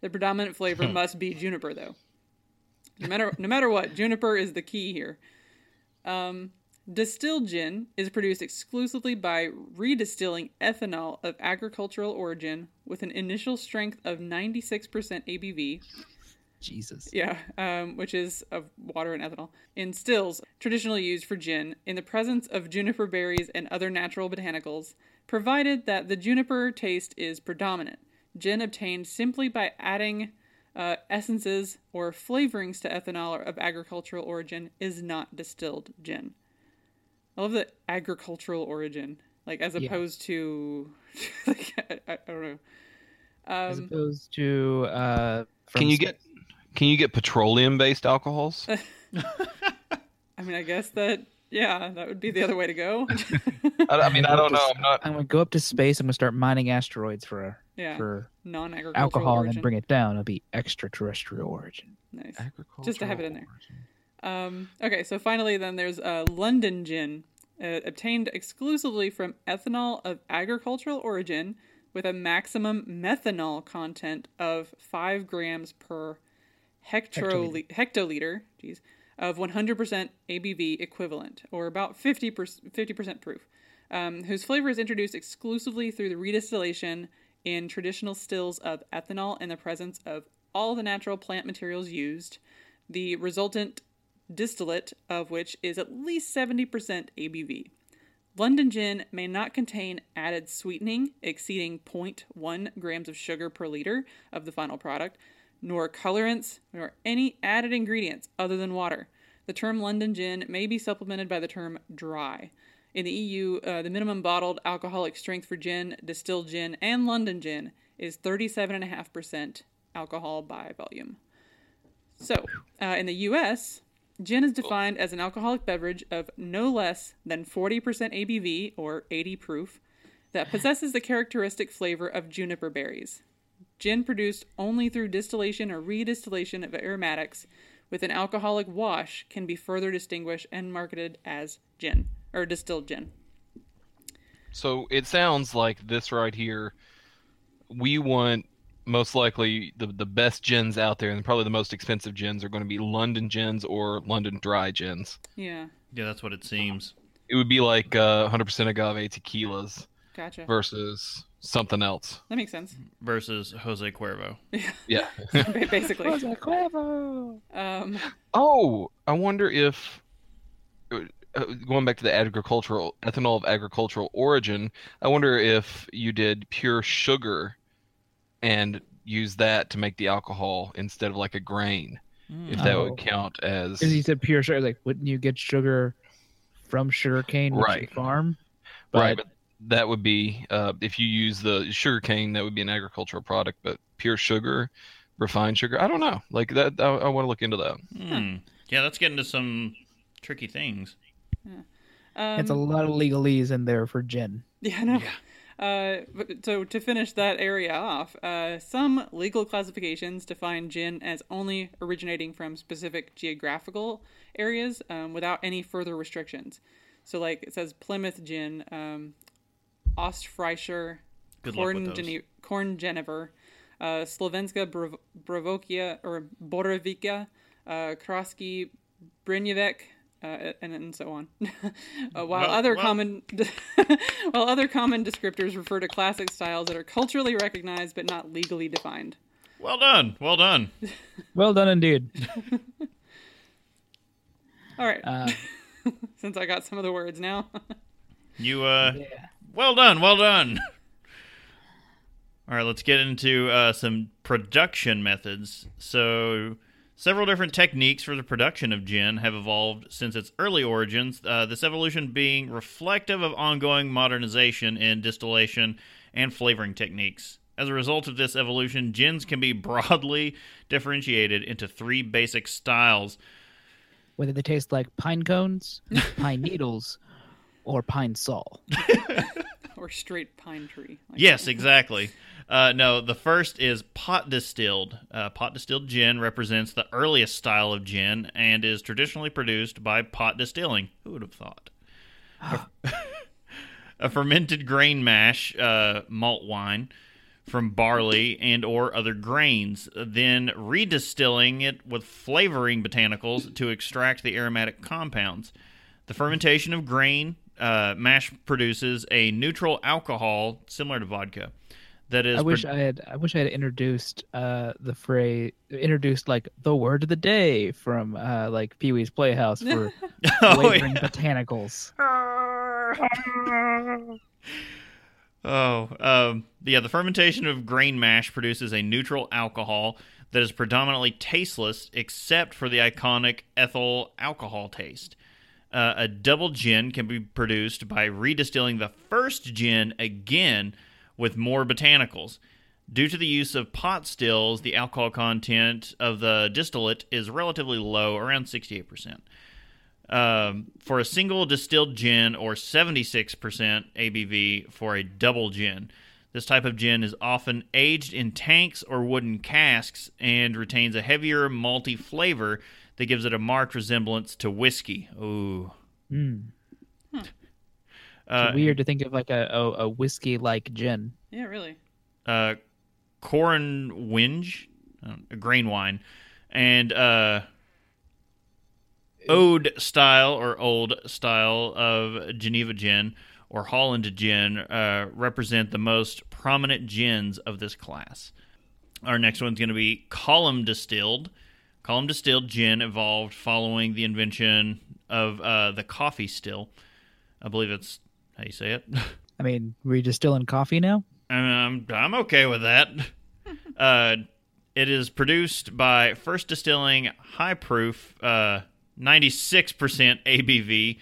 The predominant flavor must be juniper, though. No matter what, juniper is the key here. Distilled gin is produced exclusively by redistilling ethanol of agricultural origin with an initial strength of 96% ABV. Jesus. Yeah, which is of water and ethanol. In stills, traditionally used for gin, in the presence of juniper berries and other natural botanicals, provided that the juniper taste is predominant. Gin obtained simply by adding essences or flavorings to ethanol of agricultural origin is not distilled gin. I love the agricultural origin, like as opposed to, like, I don't know. As opposed to, can you get petroleum-based alcohols? I mean, I guess that would be the other way to go. I don't know. I'm gonna go up to space. I'm gonna start mining asteroids for non-agricultural alcohol origin. And then bring it down. It'll be extraterrestrial origin. Nice, just to have it in there. Origin. Okay, so finally then there's London gin, obtained exclusively from ethanol of agricultural origin with a maximum methanol content of 5 grams per hectoliter of 100% ABV equivalent, or about 50% proof, whose flavor is introduced exclusively through the redistillation in traditional stills of ethanol in the presence of all the natural plant materials used, the resultant distillate of which is at least 70% ABV. London gin may not contain added sweetening exceeding 0.1 grams of sugar per liter of the final product, nor colorants, nor any added ingredients other than water. The term London gin may be supplemented by the term dry. In the EU, the minimum bottled alcoholic strength for gin, distilled gin, and London gin is 37.5% alcohol by volume. So, in the U.S., gin is defined as an alcoholic beverage of no less than 40% ABV, or 80 proof, that possesses the characteristic flavor of juniper berries. Gin produced only through distillation or redistillation of aromatics with an alcoholic wash can be further distinguished and marketed as gin, or distilled gin. So it sounds like this right here, we want most likely the best gins out there, and probably the most expensive gins are going to be London gins or London dry gins. Yeah. Yeah, that's what it seems. It would be like 100% agave tequilas. Gotcha. Versus something else. That makes sense. Versus Jose Cuervo. Yeah. Basically. Jose Cuervo. I wonder if, going back to the agricultural, ethanol of agricultural origin, I wonder if you did pure sugar and use that to make the alcohol instead of like a grain, if that would count as... Because he said pure sugar, like, wouldn't you get sugar from sugarcane with your farm? But that would be, if you use the sugarcane, that would be an agricultural product, but pure sugar, refined sugar, I don't know. Like that, I want to look into that. Hmm. Yeah, let's get into some tricky things. Yeah. It's a lot of legalese in there for gin. Yeah, I know. Yeah. So to finish that area off, some legal classifications define gin as only originating from specific geographical areas without any further restrictions. So like it says Plymouth gin, Ostfriesischer, Korngenever, Slovenska Bravokia or Borovica, Krasky Brynjevec, and so on. While other common descriptors refer to classic styles that are culturally recognized but not legally defined. Well done. Well done indeed. All right. Since I got some of the words now. You yeah. Well done. All right, let's get into some production methods. So several different techniques for the production of gin have evolved since its early origins, this evolution being reflective of ongoing modernization in distillation and flavoring techniques. As a result of this evolution, gins can be broadly differentiated into three basic styles. Whether they taste like pine cones, pine needles, or pine saw. Or straight pine tree. Yes, exactly. No, the first is pot distilled. Pot distilled gin represents the earliest style of gin and is traditionally produced by pot distilling. Who would have thought? A fermented grain mash, malt wine from barley and or other grains, then redistilling it with flavoring botanicals to extract the aromatic compounds. The fermentation of grain mash produces a neutral alcohol similar to vodka. That is, I wish I had introduced the phrase, like the word of the day from like Pee Wee's Playhouse for flavoring botanicals. The fermentation of grain mash produces a neutral alcohol that is predominantly tasteless, except for the iconic ethyl alcohol taste. A double gin can be produced by redistilling the first gin again with more botanicals. Due to the use of pot stills, the alcohol content of the distillate is relatively low, around 68%. For a single distilled gin, or 76% ABV for a double gin. This type of gin is often aged in tanks or wooden casks and retains a heavier malty flavor that gives it a marked resemblance to whiskey. Ooh. Mm. Huh. It's weird to think of like a whiskey-like gin. Yeah, really. Kornwinge, a grain wine, and old style of Geneva gin or Holland gin represent the most prominent gins of this class. Our next one's going to be column distilled. Column distilled gin evolved following the invention of the coffee still. I believe that's how you say it. I mean, we're just distilling coffee now? I'm okay with that. It is produced by first distilling high proof, 96% ABV,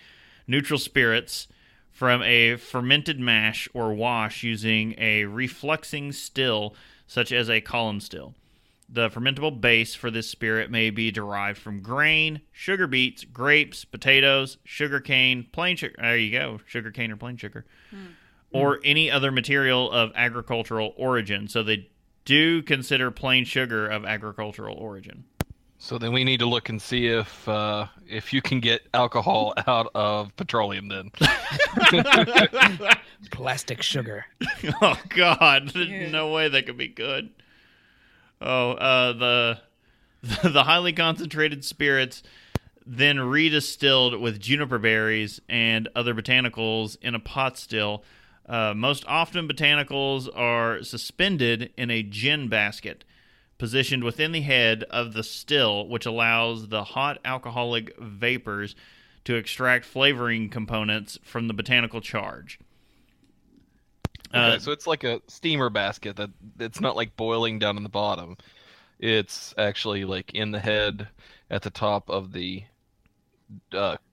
neutral spirits from a fermented mash or wash using a refluxing still, such as a column still. The fermentable base for this spirit may be derived from grain, sugar beets, grapes, potatoes, sugar cane, plain sugar. There you go, sugar cane or plain sugar, or any other material of agricultural origin. So they do consider plain sugar of agricultural origin. So then we need to look and see if you can get alcohol out of petroleum then. Plastic sugar. Oh, God. There's no way that could be good. Oh, the highly concentrated spirits then redistilled with juniper berries and other botanicals in a pot still. Most often botanicals are suspended in a gin basket, positioned within the head of the still, which allows the hot alcoholic vapors to extract flavoring components from the botanical charge. Okay, so it's like a steamer basket. That it's not like boiling down in the bottom. It's actually like in the head at the top of the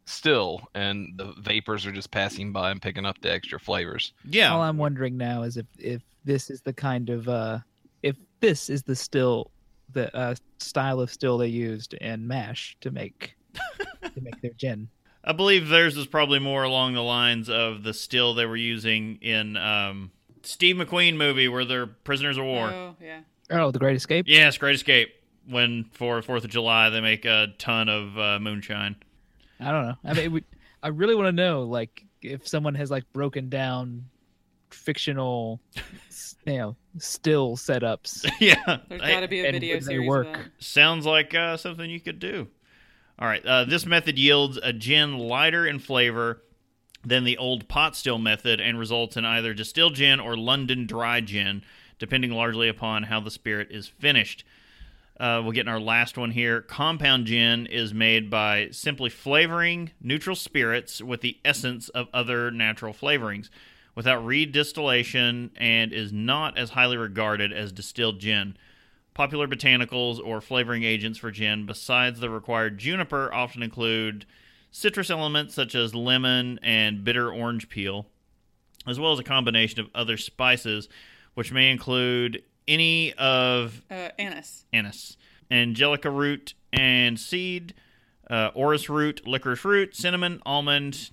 still, and the vapors are just passing by and picking up the extra flavors. Yeah. All I'm wondering now is if this is the kind of... This is the still, the style of still they used in MASH to make their gin. I believe theirs is probably more along the lines of the still they were using in Steve McQueen movie where they're prisoners of war. Oh yeah. Oh, The Great Escape. Yes, Great Escape. When for 4th of July they make a ton of moonshine. I don't know. I mean, I really want to know like if someone has like broken down fictional, still setups. Yeah, there's got to be a video series. Work. Sounds like something you could do. All right, this method yields a gin lighter in flavor than the old pot still method, and results in either distilled gin or London dry gin, depending largely upon how the spirit is finished. We'll get in our last one here. Compound gin is made by simply flavoring neutral spirits with the essence of other natural flavorings, without redistillation, and is not as highly regarded as distilled gin. Popular botanicals or flavoring agents for gin, besides the required juniper, often include citrus elements such as lemon and bitter orange peel, as well as a combination of other spices, which may include any of anise, angelica root and seed, orris root, licorice root, cinnamon, almond.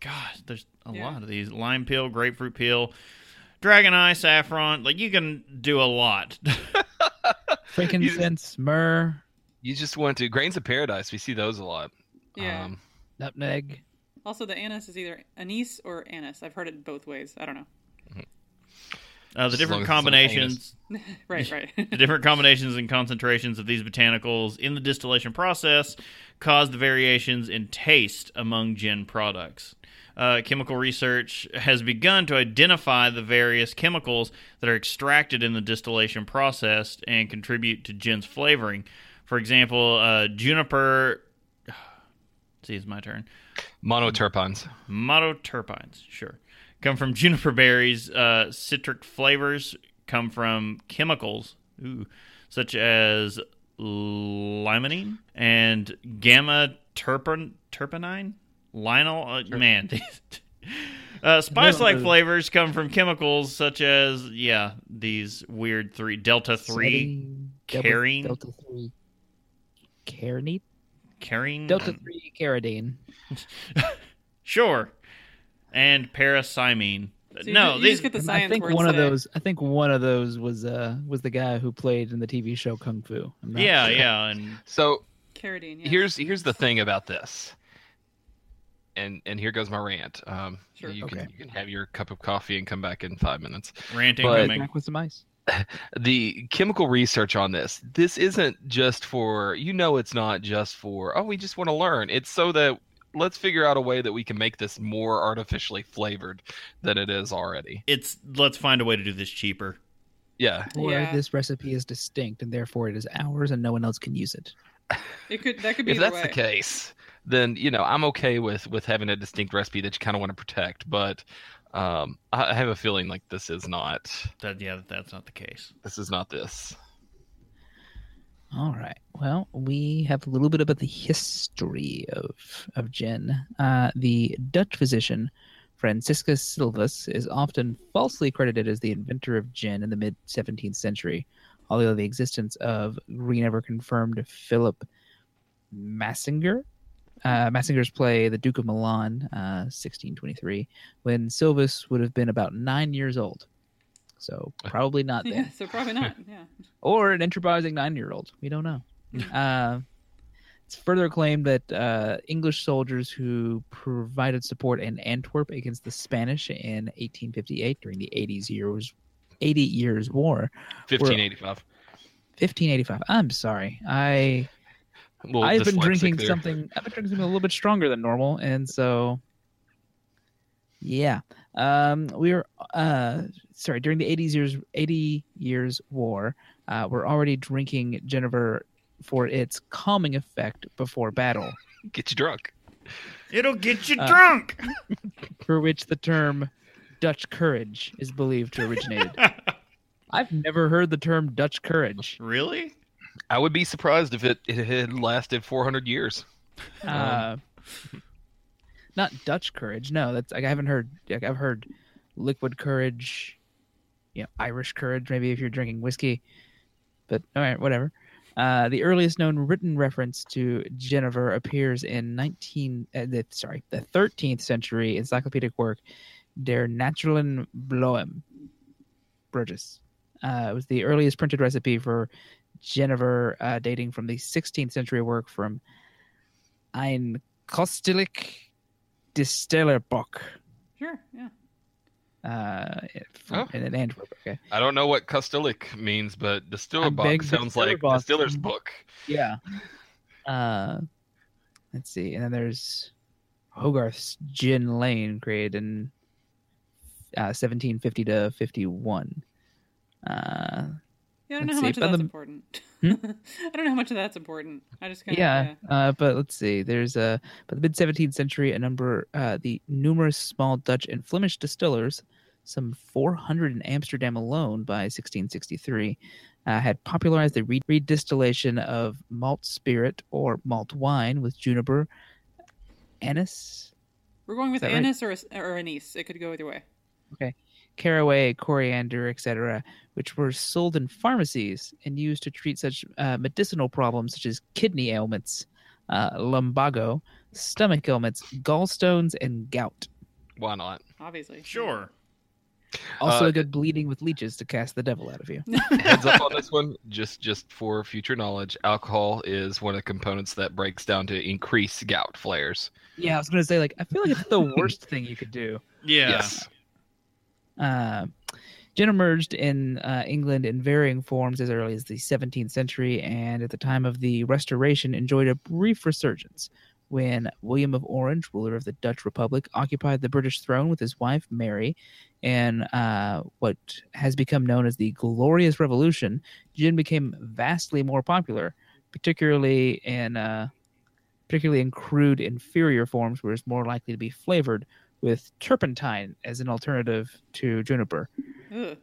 God, there's a lot of these. Lime peel, grapefruit peel, dragon eye, saffron. Like, you can do a lot. Frankincense, myrrh. You just want to. Grains of paradise, we see those a lot. Yeah. Nutmeg. Also, the anise is either anise or anise. I've heard it both ways. I don't know. The different combinations. right. The different combinations and concentrations of these botanicals in the distillation process cause the variations in taste among gin products. Chemical research has begun to identify the various chemicals that are extracted in the distillation process and contribute to gin's flavoring. For example, juniper... See, it's my turn. Monoterpenes, sure. Come from juniper berries. Citric flavors come from chemicals such as limonene and gamma terpenine. Spice-like flavors come from chemicals such as these weird three delta 3 carotene. Sure, and paracymene. So these get the science. I think one of those was the guy who played in the TV show Kung Fu. Yeah, and so carotene. Yeah. Here's the thing about this. And here goes my rant. Sure. You can have your cup of coffee and come back in 5 minutes. Back with some ice. The chemical research on this isn't just for, it's not just for, we just want to learn. It's so that let's figure out a way that we can make this more artificially flavored than it is already. Let's find a way to do this cheaper. Yeah. Or this recipe is distinct and therefore it is ours and no one else can use it. That could be if that's the case. Then I'm okay with having a distinct recipe that you kind of want to protect, but I have a feeling like this is not. That's not the case. This is not this. All right. Well, we have a little bit about the history of gin. The Dutch physician Franciscus Sylvius is often falsely credited as the inventor of gin in the mid 17th century, although the existence of we never confirmed Philip Massinger. Massinger's play, The Duke of Milan, 1623, when Silvius would have been about 9 years old. So probably not there. Yeah, so probably not, yeah. Or an enterprising 9-year-old. We don't know. It's further claimed that English soldiers who provided support in Antwerp against the Spanish in 1858 during the 80 Years' War. 1585. I'm sorry. I've been drinking something. I've been drinking something a little bit stronger than normal, and so yeah. We were sorry during the 80 Years' War. We're already drinking Jennifer for its calming effect before battle. Get you drunk. It'll get you drunk. For which the term Dutch courage is believed to originate. I've never heard the term Dutch courage. Really? I would be surprised if it had lasted 400 years. Not Dutch courage. No, that's like I haven't heard. Like, I've heard liquid courage, you know, Irish courage, maybe if you're drinking whiskey. But all right, whatever. The earliest known written reference to Genever appears in the 13th century encyclopedic work Der Naturalen Bloem. Burgess. It was the earliest printed recipe for Genever, dating from the 16th century work from Ein Kostelic Distillerbuch. Sure, yeah. In Antwerp, okay. I don't know what Kostelic means, but Distillerbuch sounds like Distiller's Book. Yeah. Let's see. And then there's Hogarth's Gin Lane, created in 1750 to 51. Yeah, I don't know how much of that's important. I don't know how much of that's important. I just kind of but let's see. There's by the mid 17th century, the numerous small Dutch and Flemish distillers, some 400 in Amsterdam alone by 1663, had popularized the redistillation of malt spirit or malt wine with juniper, anise. We're going with anise, right? or anise. It could go either way. Okay. Caraway, coriander, etc., which were sold in pharmacies and used to treat such medicinal problems such as kidney ailments, lumbago, stomach ailments, gallstones, and gout. Why not? Obviously. Sure. Also, a good bleeding with leeches to cast the devil out of you. Heads up on this one, just for future knowledge, alcohol is one of the components that breaks down to increase gout flares. Yeah, I was going to say, like, I feel like it's the worst thing you could do. Yeah. Yes. Gin emerged in England in varying forms as early as the 17th century, and at the time of the Restoration enjoyed a brief resurgence when William of Orange, ruler of the Dutch Republic, occupied the British throne with his wife Mary, and what has become known as the Glorious Revolution, gin became vastly more popular, particularly in crude inferior forms where it's more likely to be flavored with turpentine as an alternative to juniper. Ugh.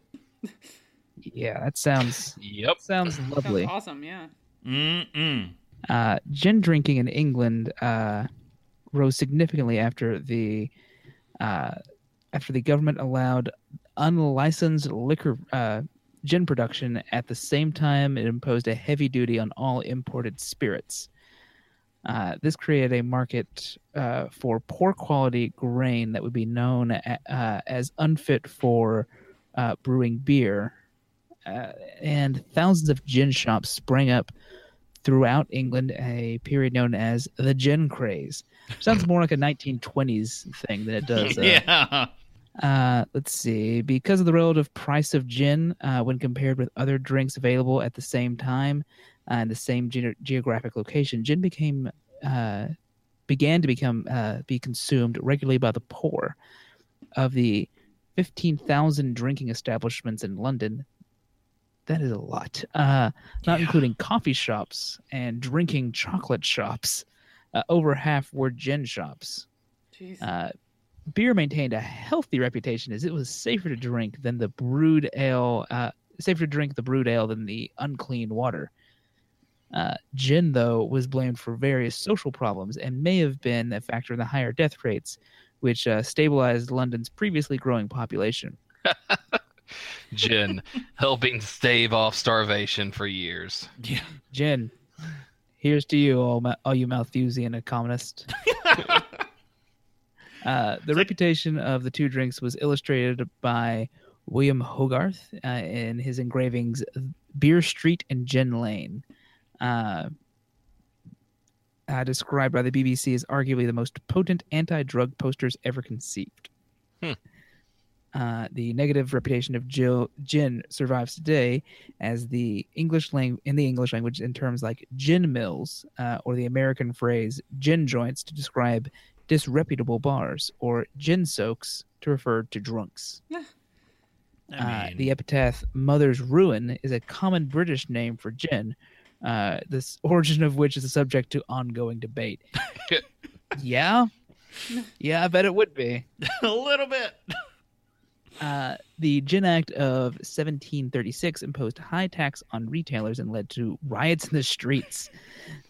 Yeah, that sounds. Yep, sounds lovely. Sounds awesome, yeah. Gin drinking in England rose significantly after the government allowed unlicensed liquor gin production. At the same time, it imposed a heavy duty on all imported spirits. This created a market for poor quality grain that would be known as unfit for brewing beer. And thousands of gin shops sprang up throughout England, a period known as the gin craze. Sounds more like a 1920s thing than it does. Yeah. Let's see. Because of the relative price of gin when compared with other drinks available at the same time, and the same geographic location, gin began to be consumed regularly by the poor. Of the 15,000 drinking establishments in London, that is a lot. Not including coffee shops and drinking chocolate shops, over half were gin shops. Jeez. Beer maintained a healthy reputation as it was safer to drink the brewed ale than the unclean water. Gin, though, was blamed for various social problems and may have been a factor in the higher death rates, which stabilized London's previously growing population. gin, helping stave off starvation for years. Yeah. Gin, here's to you, all you Malthusian economists. The reputation of the two drinks was illustrated by William Hogarth in his engravings Beer Street and Gin Lane. Described by the BBC as arguably the most potent anti-drug posters ever conceived. The negative reputation of gin survives today as the English language in terms like gin mills or the American phrase gin joints to describe disreputable bars, or gin soaks to refer to drunks. The epithet Mother's Ruin is a common British name for gin, this origin of which is a subject to ongoing debate. Yeah, I bet it would be. A little bit. The Gin Act of 1736 imposed high tax on retailers and led to riots in the streets.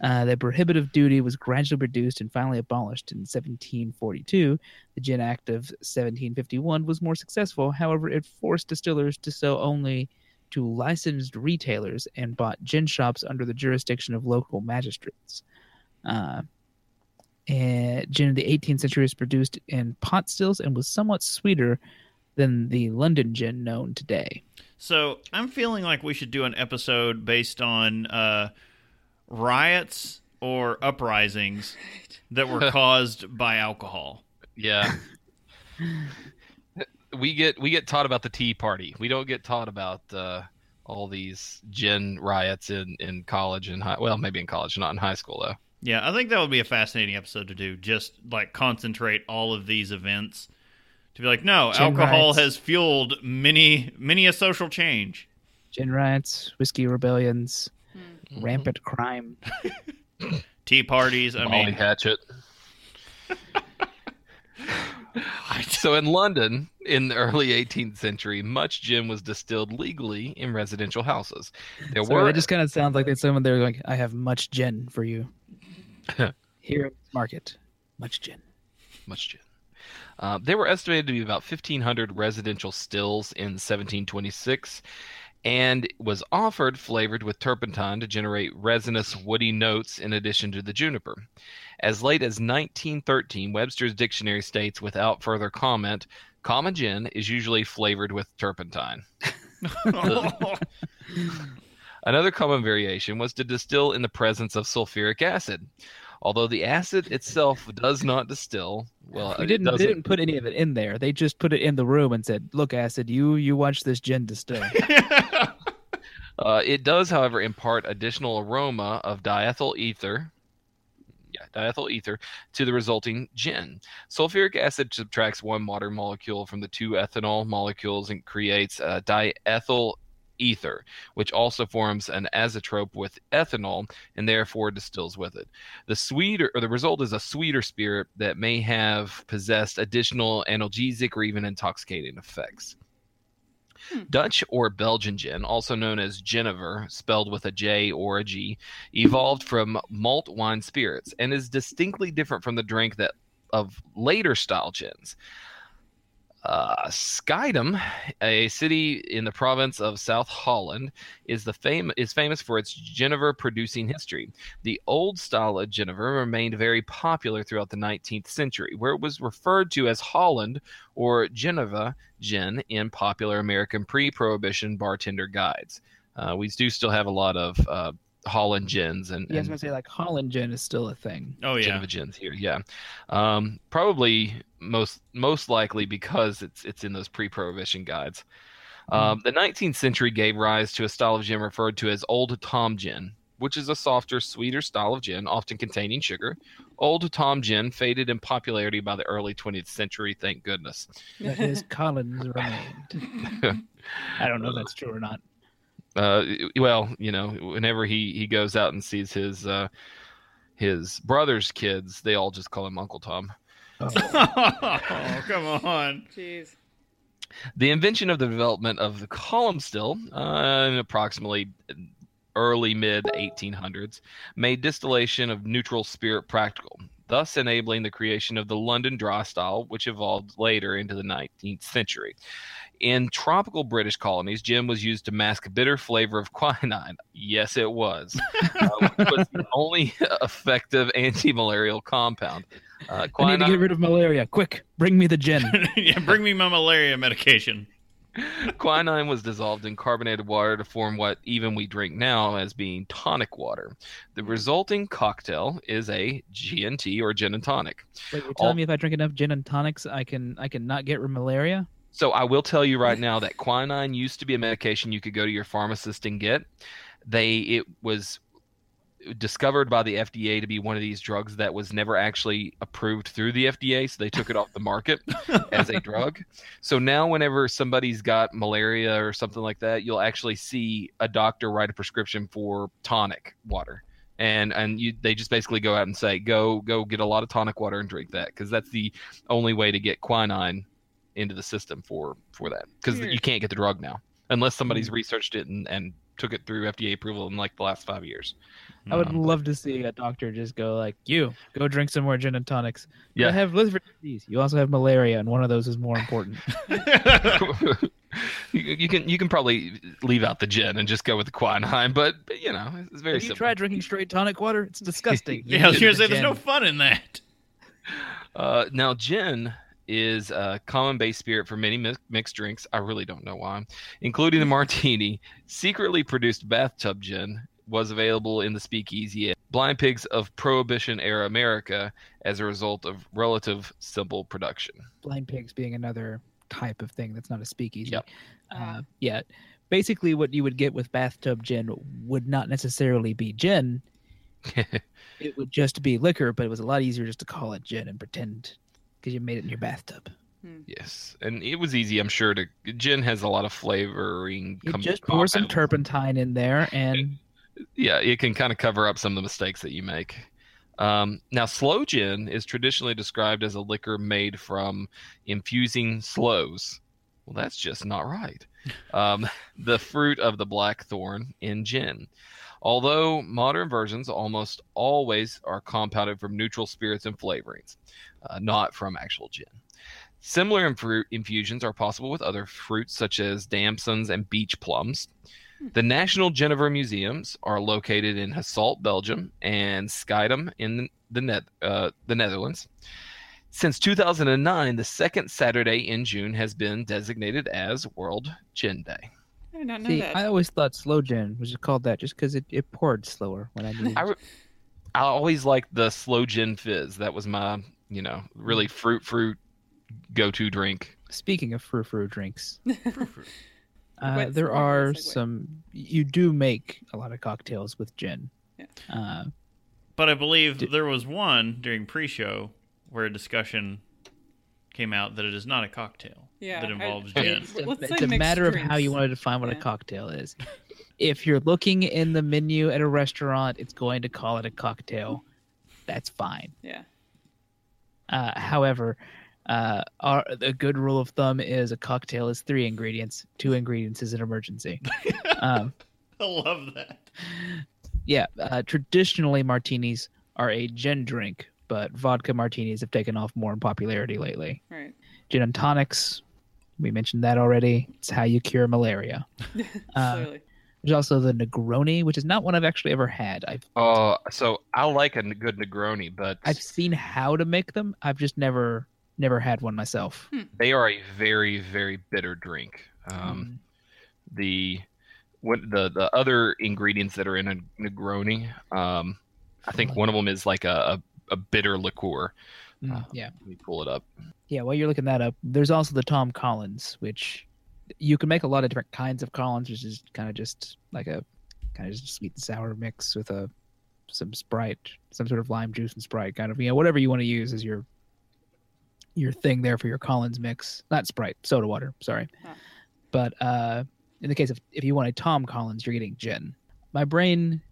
The prohibitive duty was gradually reduced and finally abolished in 1742. The Gin Act of 1751 was more successful. However, it forced distillers to sell only to licensed retailers and bought gin shops under the jurisdiction of local magistrates. And gin in the 18th century was produced in pot stills and was somewhat sweeter than the London gin known today. So I'm feeling like we should do an episode based on riots or uprisings that were caused by alcohol. Yeah. We get taught about the Tea Party. We don't get taught about all these gin riots in college and maybe in college, not in high school though. Yeah, I think that would be a fascinating episode to do. Just like concentrate all of these events. To be like, no, alcohol has fueled many a social change. Gin riots, whiskey rebellions, rampant crime. Tea parties, Molly Hatchet. So in London, in the early 18th century, much gin was distilled legally in residential houses. It just kind of sounds like someone there like, I have much gin for you. Here in the market, much gin. Much gin. There were estimated to be about 1,500 residential stills in 1726 and was offered flavored with turpentine to generate resinous woody notes in addition to the juniper. As late as 1913, Webster's Dictionary states, without further comment, common gin is usually flavored with turpentine. Another common variation was to distill in the presence of sulfuric acid. Although the acid itself does not distill, they didn't put any of it in there. They just put it in the room and said, "Look, acid, you watch this gin distill." It does, however, impart additional aroma of diethyl ether to the resulting gin. Sulfuric acid subtracts one water molecule from the two ethanol molecules and creates a diethyl ether, which also forms an azeotrope with ethanol and therefore distills with it. The result is a sweeter spirit that may have possessed additional analgesic or even intoxicating effects. Dutch or Belgian gin, also known as Genever, spelled with a J or a G, evolved from malt wine spirits and is distinctly different from the drink that of later style gins. Schiedam, a city in the province of South Holland, is famous for its Genever-producing history. The old style of Genever remained very popular throughout the 19th century, where it was referred to as Holland or Geneva gin in popular American pre-prohibition bartender guides. We do still have a lot of Holland gins. I was going to say, like, Holland gin is still a thing. Oh, yeah. Geneva gins here, yeah. Probably most likely because it's in those pre-prohibition guides. The 19th century gave rise to a style of gin referred to as Old Tom Gin, which is a softer, sweeter style of gin, often containing sugar. Old Tom Gin faded in popularity by the early 20th century, thank goodness. That is Collins remained. I don't know if that's true or not. Whenever he goes out and sees his brother's kids, they all just call him Uncle Tom. Oh, oh come on. Jeez. The invention of the development of the column still in approximately early mid-1800s made distillation of neutral spirit practical, thus enabling the creation of the London dry style, which evolved later into the 19th century. In tropical British colonies, gin was used to mask bitter flavor of quinine. Yes, it was. It was the only effective anti-malarial compound. Quinine, I need to get rid of malaria. Quick, bring me the gin. Yeah, bring me my malaria medication. Quinine was dissolved in carbonated water to form what even we drink now as being tonic water. The resulting cocktail is a G&T or gin and tonic. Wait, you're telling me if I drink enough gin and tonics, I can not get malaria? So I will tell you right now that quinine used to be a medication you could go to your pharmacist and get. It was discovered by the FDA to be one of these drugs that was never actually approved through the FDA, so they took it off the market as a drug. So now whenever somebody's got malaria or something like that, you'll actually see a doctor write a prescription for tonic water. And they just basically go out and say, go get a lot of tonic water and drink that, because that's the only way to get quinine into the system for that, because you can't get the drug now unless somebody's researched it and took it through FDA approval in like the last 5 years. I would love to see a doctor just go like, you go drink some more gin and tonics. Yeah. I have liver disease. You also have malaria, and one of those is more important. you can probably leave out the gin and just go with the quinine, but you know, it's very simple. Have you tried drinking straight tonic water? It's disgusting. Yeah, I was gonna say there's no fun in that. Now gin is a common base spirit for many mixed drinks. I really don't know why, including the martini. Secretly produced bathtub gin was available in the speakeasy at Blind Pigs of Prohibition-era America as a result of relative simple production. Blind Pigs being another type of thing that's not a speakeasy. Yep. Basically what you would get with bathtub gin would not necessarily be gin. It would just be liquor, but it was a lot easier just to call it gin and pretend, because you made it in your bathtub. Yes, and it was easy, I'm sure. Gin has a lot of flavoring. You just pour some turpentine in there, and yeah, it can kind of cover up some of the mistakes that you make. Now, sloe gin is traditionally described as a liquor made from infusing sloes. Well, that's just not right. The fruit of the blackthorn in gin. Although modern versions almost always are compounded from neutral spirits and flavorings, not from actual gin. Similar infusions are possible with other fruits such as damsons and beach plums. The National Genever Museums are located in Hasselt, Belgium, and Schiedam in the Netherlands. Since 2009, the second Saturday in June has been designated as World Gin Day. I did not know that. I always thought sloe gin was called that just because it poured slower when I needed it. I always liked the sloe gin fizz. That was my, really fruit go-to drink. Speaking of frou-frou drinks, there are some. You do make a lot of cocktails with gin. Yeah. But I believe there was one during pre-show where a discussion came out that it is not a cocktail. Yeah, that involves gin. It's a matter of how you want to define what a cocktail is. If you're looking in the menu at a restaurant, it's going to call it a cocktail. That's fine. Yeah. However, a good rule of thumb is a cocktail is 3 ingredients. 2 ingredients is an emergency. I love that. Yeah. Traditionally, martinis are a gin drink, but vodka martinis have taken off more in popularity lately. Right. Gin and tonics, we mentioned that already. It's how you cure malaria. There's also the Negroni, which is not one I've actually ever had. So I like a good Negroni, but I've seen how to make them. I've just never had one myself. They are a very, very bitter drink. The other ingredients that are in a Negroni, I think one of them is like a bitter liqueur. Let me pull it up. Yeah, while you're looking that up, there's also the Tom Collins, which you can make a lot of different kinds of Collins, which is kind of just like a sweet and sour mix with some Sprite, some sort of lime juice and Sprite, kind of, whatever you want to use as your thing there for your Collins mix. Not Sprite, soda water, sorry. Huh. But in the case of if you want a Tom Collins, you're getting gin. My brain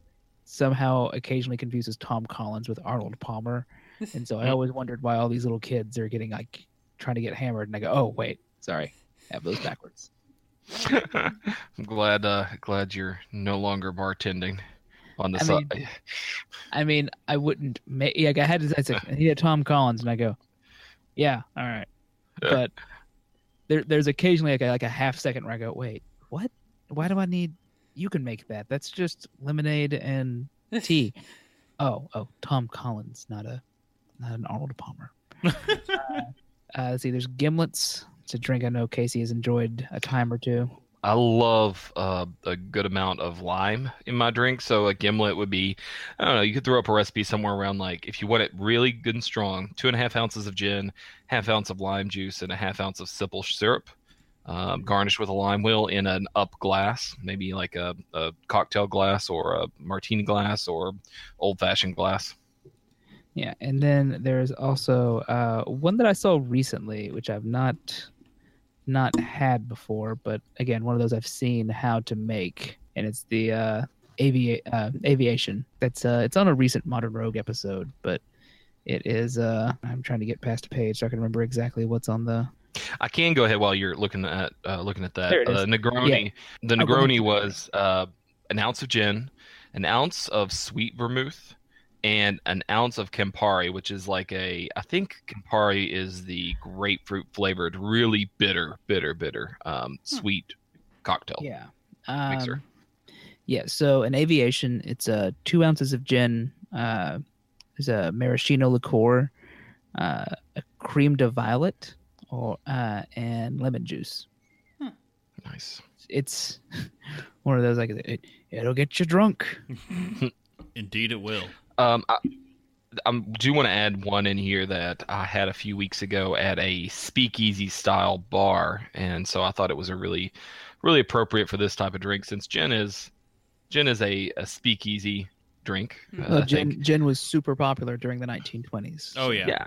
somehow occasionally confuses Tom Collins with Arnold Palmer. And so I always wondered why all these little kids are getting trying to get hammered, and I go, oh wait, sorry, I have those backwards. I'm glad you're no longer bartending on the side. I mean, I wouldn't. I said, Tom Collins, and I go, yeah, all right, but there's occasionally like a half second where I go, wait, what? Why do I need? You can make that. That's just lemonade and tea. Oh, Tom Collins, not an Arnold Palmer. Let's see, there's gimlets. It's a drink I know Casey has enjoyed a time or two. I love a good amount of lime in my drink. So a gimlet would be, I don't know, you could throw up a recipe somewhere around like, if you want it really good and strong, 2.5 ounces of gin, 1/2 ounce of lime juice, and 1/2 ounce of simple syrup, garnished with a lime wheel in an up glass, maybe like a cocktail glass or a martini glass or old-fashioned glass. Yeah, and then there's also one that I saw recently, which I've not had before, but again, one of those I've seen how to make, and it's the aviation. That's it's on a recent Modern Rogue episode, but it is. I'm trying to get past a page so I can remember exactly what's on the. I can go ahead while you're looking at that. There it is. Negroni. Yeah. The Negroni was an ounce of gin, an ounce of sweet vermouth, and an ounce of Campari, which is like I think Campari is the grapefruit flavored, really bitter, sweet cocktail. Yeah. Mixer. Yeah. So in aviation, it's 2 ounces of gin. There's a maraschino liqueur, a creme de violet, and lemon juice. Huh. Nice. It's one of those like it'll get you drunk. Indeed, it will. I do want to add one in here that I had a few weeks ago at a speakeasy style bar, and so I thought it was a really, really appropriate for this type of drink since gin is a speakeasy drink. Gin was super popular during the 1920s. Oh yeah, yeah.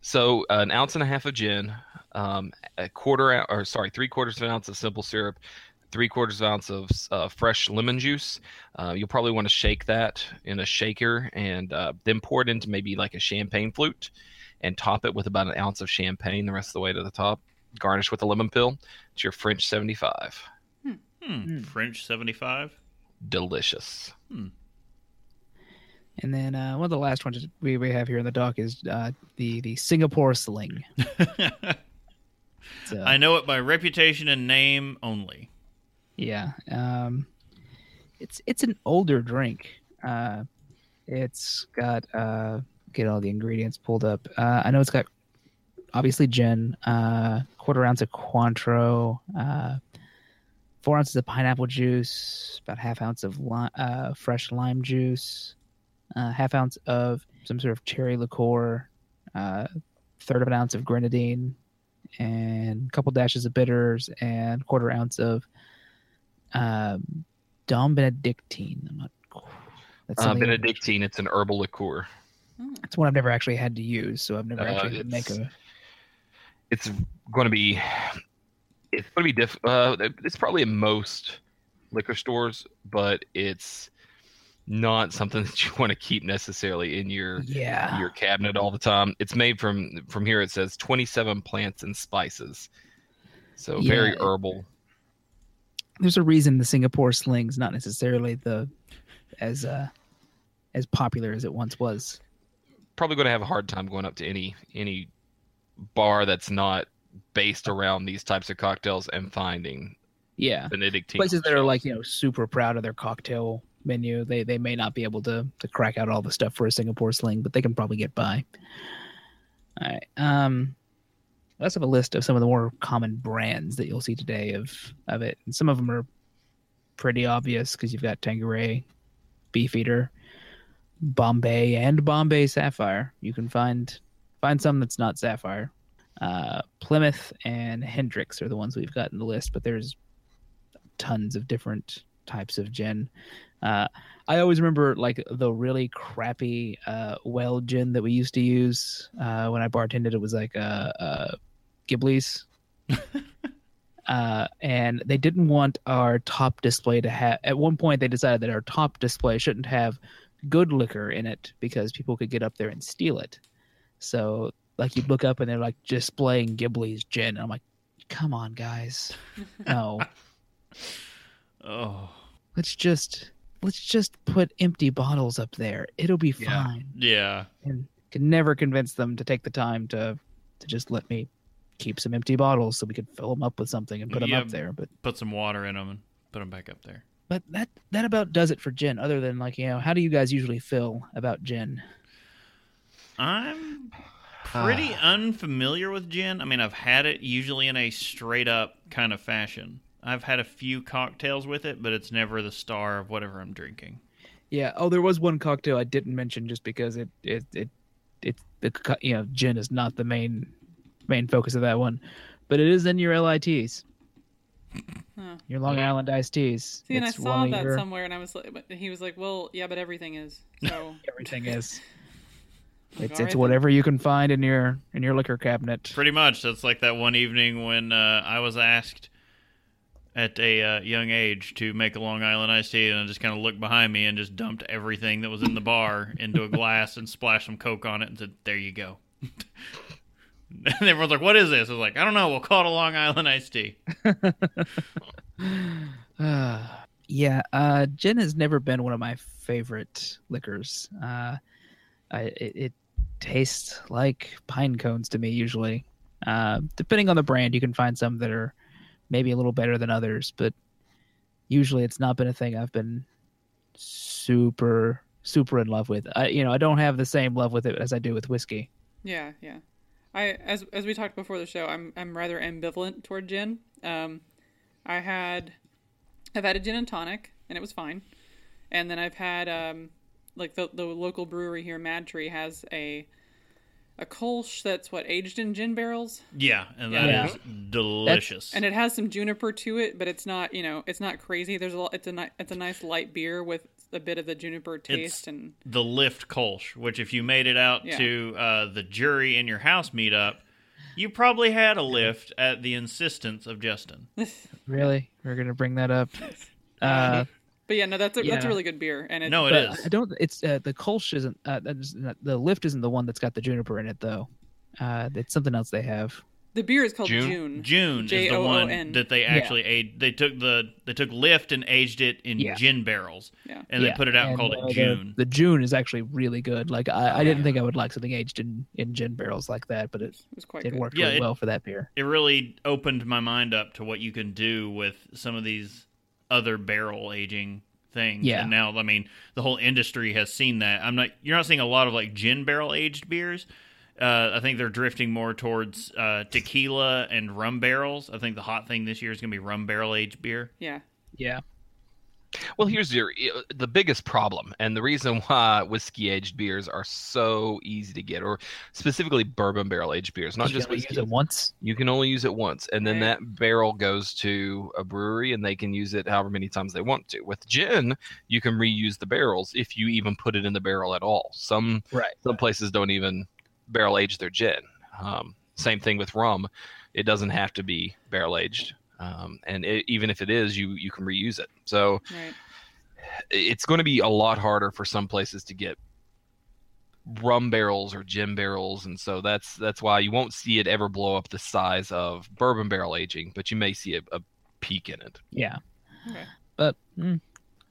So 1.5 ounces of gin, 3/4 ounce of simple syrup. 3/4 ounce of fresh lemon juice. You'll probably want to shake that in a shaker and then pour it into maybe like a champagne flute and top it with about an ounce of champagne the rest of the way to the top. Garnish with a lemon peel. It's your French 75. French 75? Delicious. And then one of the last ones we have here in the dock is the Singapore Sling. So. I know it by reputation and name only. Yeah, it's an older drink. It's got get all the ingredients pulled up. I know it's got obviously gin, 1/4 ounce of Cointreau, 4 ounces of pineapple juice, about 1/2 ounce of fresh lime juice, 1/2 ounce of some sort of cherry liqueur, 1/3 ounce of grenadine, and a couple dashes of bitters, and 1/4 ounce of Dom Benedictine. I'm not. That's Benedictine. It's an herbal liqueur. It's one I've never actually had to use, so I've never actually had to make a. It's going to be different. It's probably in most liquor stores, but it's not something that you want to keep necessarily in your cabinet all the time. It's made from here. It says 27 plants and spices, so very herbal. There's a reason the Singapore Sling's not necessarily as popular as it once was. Probably going to have a hard time going up to any bar that's not based around these types of cocktails and finding Benedictine places that are like super proud of their cocktail menu. They may not be able to crack out all the stuff for a Singapore Sling, but they can probably get by. All right. Let's have a list of some of the more common brands that you'll see today of it. And some of them are pretty obvious because you've got Tanqueray, Beefeater, Bombay, and Bombay Sapphire. You can find some that's not Sapphire. Plymouth and Hendrick's are the ones we've got in the list, but there's tons of different types of gin. I always remember like the really crappy well gin that we used to use when I bartended. It was like Ghibli's. And they didn't want our top display to have, at one point they decided that our top display shouldn't have good liquor in it because people could get up there and steal it. So like you'd look up and they're like displaying Ghibli's gin. And I'm like, come on guys. No. Oh, let's just put empty bottles up there. It'll be fine. Yeah. And can never convince them to take the time to just let me keep some empty bottles so we could fill them up with something and put them up there. But put some water in them and put them back up there. But that about does it for gin. Other than, like, you know, how do you guys usually feel about gin? I'm pretty unfamiliar with gin. I mean, I've had it usually in a straight up kind of fashion. I've had a few cocktails with it, but it's never the star of whatever I'm drinking. Yeah. Oh, there was one cocktail I didn't mention just because you know, gin is not the main focus of that one, but it is in your LITs. Huh. Your Long Island iced teas. See, and I saw that somewhere, and I was like, he was like, "Well, yeah, but everything is." So everything is. It's whatever you can find in your liquor cabinet. Pretty much. That's like that one evening when I was asked at a young age to make a Long Island iced tea, and I just kind of looked behind me and just dumped everything that was in the bar into a glass and splashed some Coke on it and said, "There you go." And everyone's like, "What is this?" I was like, "I don't know. We'll call it a Long Island iced tea." Gin has never been one of my favorite liquors. It tastes like pine cones to me usually. Depending on the brand, you can find some that are maybe a little better than others, but usually it's not been a thing I've been super, super in love with. I don't have the same love with it as I do with whiskey. Yeah, yeah. As we talked before the show, I'm rather ambivalent toward gin. I've had a gin and tonic, and it was fine. And then I've had the local brewery here, Mad Tree, has a Kolsch that's aged in gin barrels. Yeah, and that is delicious. And it has some juniper to it, but it's not it's not crazy. It's a nice light beer with a bit of the juniper taste. It's and the Lift Kolsch, which if you made it out to the jury in your house meetup, you probably had a lift at the insistence of Justin. Really? We're gonna bring that up. But yeah, no, that's a really good beer. And it is. I don't. It's the Kolsch isn't the Lift isn't the one that's got the juniper in it though. It's something else they have. The beer is called June. June is the one that they actually aged. They took Lift and aged it in gin barrels. Yeah. And they put it out and called it June. The June is actually really good. Like I didn't think I would like something aged in gin barrels like that, but it worked really well for that beer. It really opened my mind up to what you can do with some of these other barrel aging things. Yeah. And now, I mean, the whole industry has seen that. You're not seeing a lot of like gin barrel aged beers. I think they're drifting more towards tequila and rum barrels. I think the hot thing this year is going to be rum barrel aged beer. Yeah. Yeah. Well, here's the biggest problem, and the reason why whiskey aged beers are so easy to get, or specifically bourbon barrel aged beers. Not just use it once. You can only use it once, and then that barrel goes to a brewery, and they can use it however many times they want to. With gin, you can reuse the barrels if you even put it in the barrel at all. Some places don't even barrel age their gin. Same thing with rum; it doesn't have to be barrel aged. Even if it is, you can reuse it. So it's going to be a lot harder for some places to get rum barrels or gin barrels. And so that's why you won't see it ever blow up the size of bourbon barrel aging, but you may see a peak in it. Yeah. Okay. But,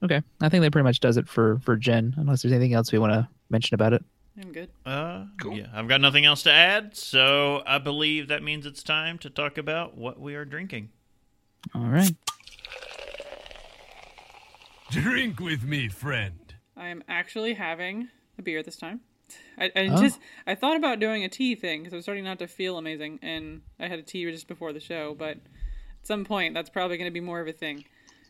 okay. I think that pretty much does it for gin, unless there's anything else we want to mention about it. I'm good. Cool. Yeah, I've got nothing else to add. So I believe that means it's time to talk about what we are drinking. All right. Drink with me, friend. I am actually having a beer this time. I thought about doing a tea thing because I was starting not to feel amazing, and I had a tea just before the show. But at some point, that's probably going to be more of a thing.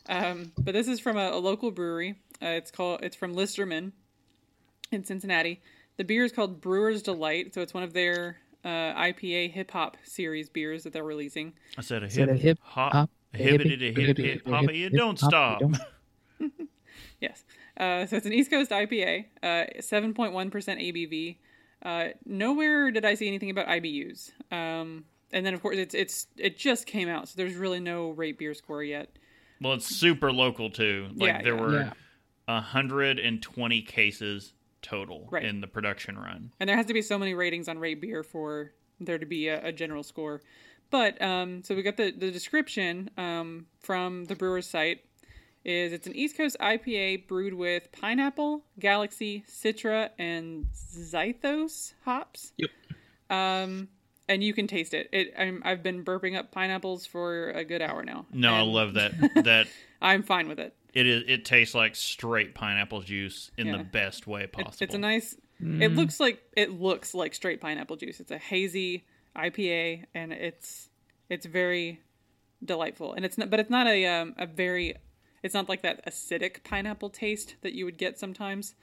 But this is from a local brewery. It's from Listerman in Cincinnati. The beer is called Brewer's Delight, so it's one of their IPA hip hop series beers that they're releasing. I said a hip hop. Don't stop. Yes. So it's an East Coast IPA, 7.1% ABV. Nowhere did I see anything about IBUs. And then, of course, it just came out, so there's really no rate beer score yet. Well, it's super local, too. There were 120 cases total in the production run. And there has to be so many ratings on rate beer for there to be a general score. But, so we got the description from the brewer's site. It's an East Coast IPA brewed with pineapple, galaxy, citra, and xynthos hops. Yep. And you can taste it. I've been burping up pineapples for a good hour now. No, I love that. I'm fine with it. It tastes like straight pineapple juice in the best way possible. It's a nice. It looks like straight pineapple juice. It's a hazy IPA, and it's very delightful. And it's not like that acidic pineapple taste that you would get sometimes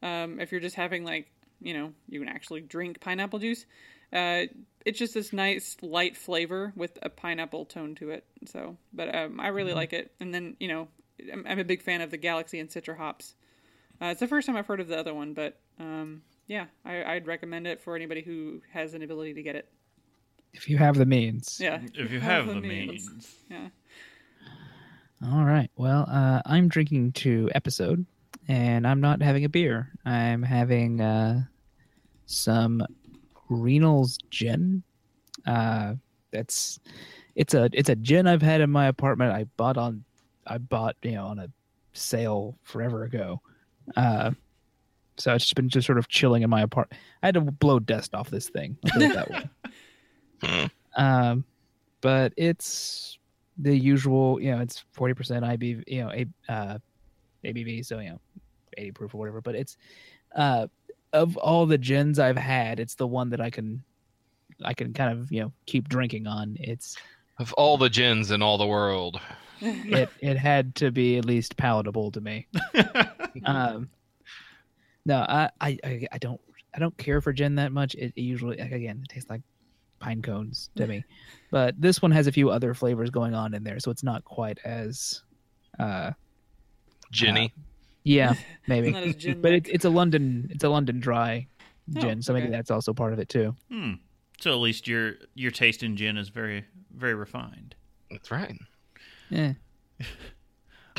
if you're just having you can actually drink pineapple juice. It's just this nice light flavor with a pineapple tone to it. So, but I really like it. And then, I'm a big fan of the Galaxy and Citra hops. It's the first time I've heard of the other one, but I'd recommend it for anybody who has an ability to get it. If you have the means. Yeah. If you have the means. Yeah. All right. Well, I'm drinking to Episode, and I'm not having a beer. I'm having some Renal's gin. It's a gin I've had in my apartment. I bought on a sale forever ago. So it's just been sort of chilling in my apartment. I had to blow dust off this thing. I'll put it that way. But it's the usual. It's 40% IBV. ABV. So 80 proof or whatever. But it's of all the gins I've had, it's the one that I can kind of keep drinking on. It's of all the gins in all the world. It had to be at least palatable to me. No, I don't care for gin that much. It usually, it tastes like pine cones to me. But this one has a few other flavors going on in there, so it's not quite as ginny. Yeah, maybe. But it's a London dry gin, so maybe that's also part of it too. Hmm. So at least your taste in gin is very, very refined. That's right. Yeah.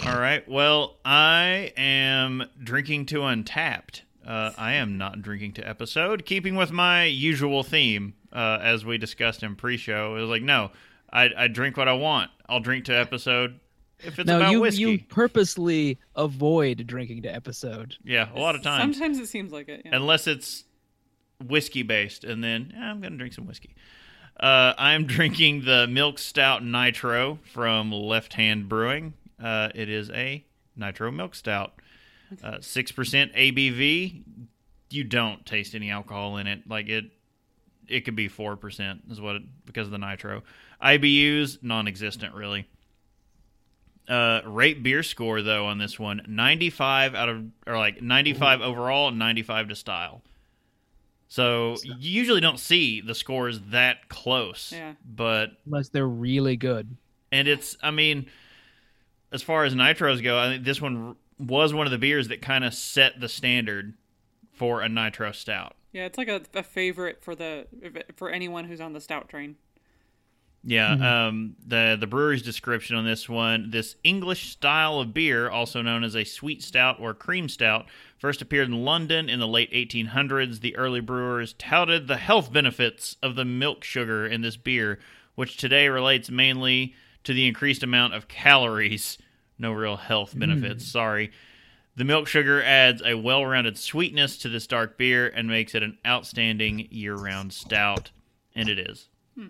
All right. Well, I am drinking to Untapped. I am not drinking to Episode, keeping with my usual theme, as we discussed in pre-show. It was like, no, I drink what I want. I'll drink to Episode if it's about whiskey. You purposely avoid drinking to Episode. Yeah, a lot of times. Sometimes it seems like it. Yeah. Unless it's whiskey-based, and then I'm going to drink some whiskey. I'm drinking the Milk Stout Nitro from Left Hand Brewing. It is a nitro milk stout, 6% ABV. You don't taste any alcohol in it. Like it could be 4% is what because of the nitro. IBUs non-existent really. Rate beer score though on this one 95 overall, 95 to style. So you usually don't see the scores that close, but unless they're really good. And as far as nitros go, I think this one was one of the beers that kind of set the standard for a nitro stout. Yeah, it's like a favorite for anyone who's on the stout train. Yeah, the brewery's description on this one, this English style of beer, also known as a sweet stout or cream stout, first appeared in London in the late 1800s. The early brewers touted the health benefits of the milk sugar in this beer, which today relates mainly to the increased amount of calories. No real health benefits, sorry. The milk sugar adds a well-rounded sweetness to this dark beer and makes it an outstanding year-round stout, and it is.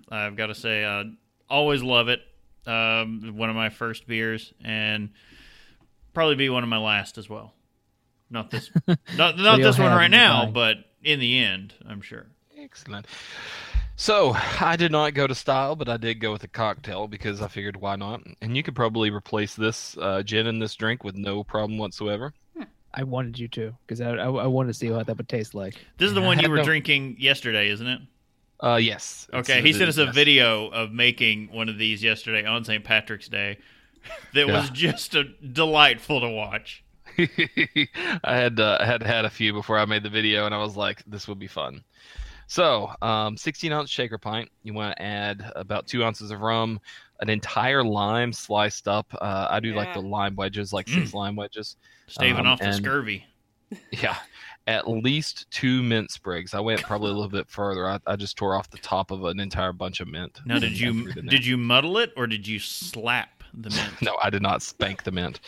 I've got to say, I always love it. One of my first beers, and probably be one of my last as well. Not this, not this one right now, but in the end, I'm sure. Excellent. So, I did not go to style, but I did go with a cocktail because I figured why not. And you could probably replace this gin in this drink with no problem whatsoever. I wanted you to because I wanted to see what that would taste like. This is the one you were drinking yesterday, isn't it? Yes. Okay, he sent us a video of making one of these yesterday on St. Patrick's Day that was just delightful to watch. I had a few before I made the video, and I was like, this would be fun. So, 16-ounce shaker pint. You want to add about 2 ounces of rum, an entire lime sliced up. I do like the lime wedges, like 6 lime wedges. Staving off the scurvy. Yeah. At least 2 mint sprigs. I went probably a little bit further. I just tore off the top of an entire bunch of mint. Now, did you muddle it or did you slap the mint? No, I did not spank the mint.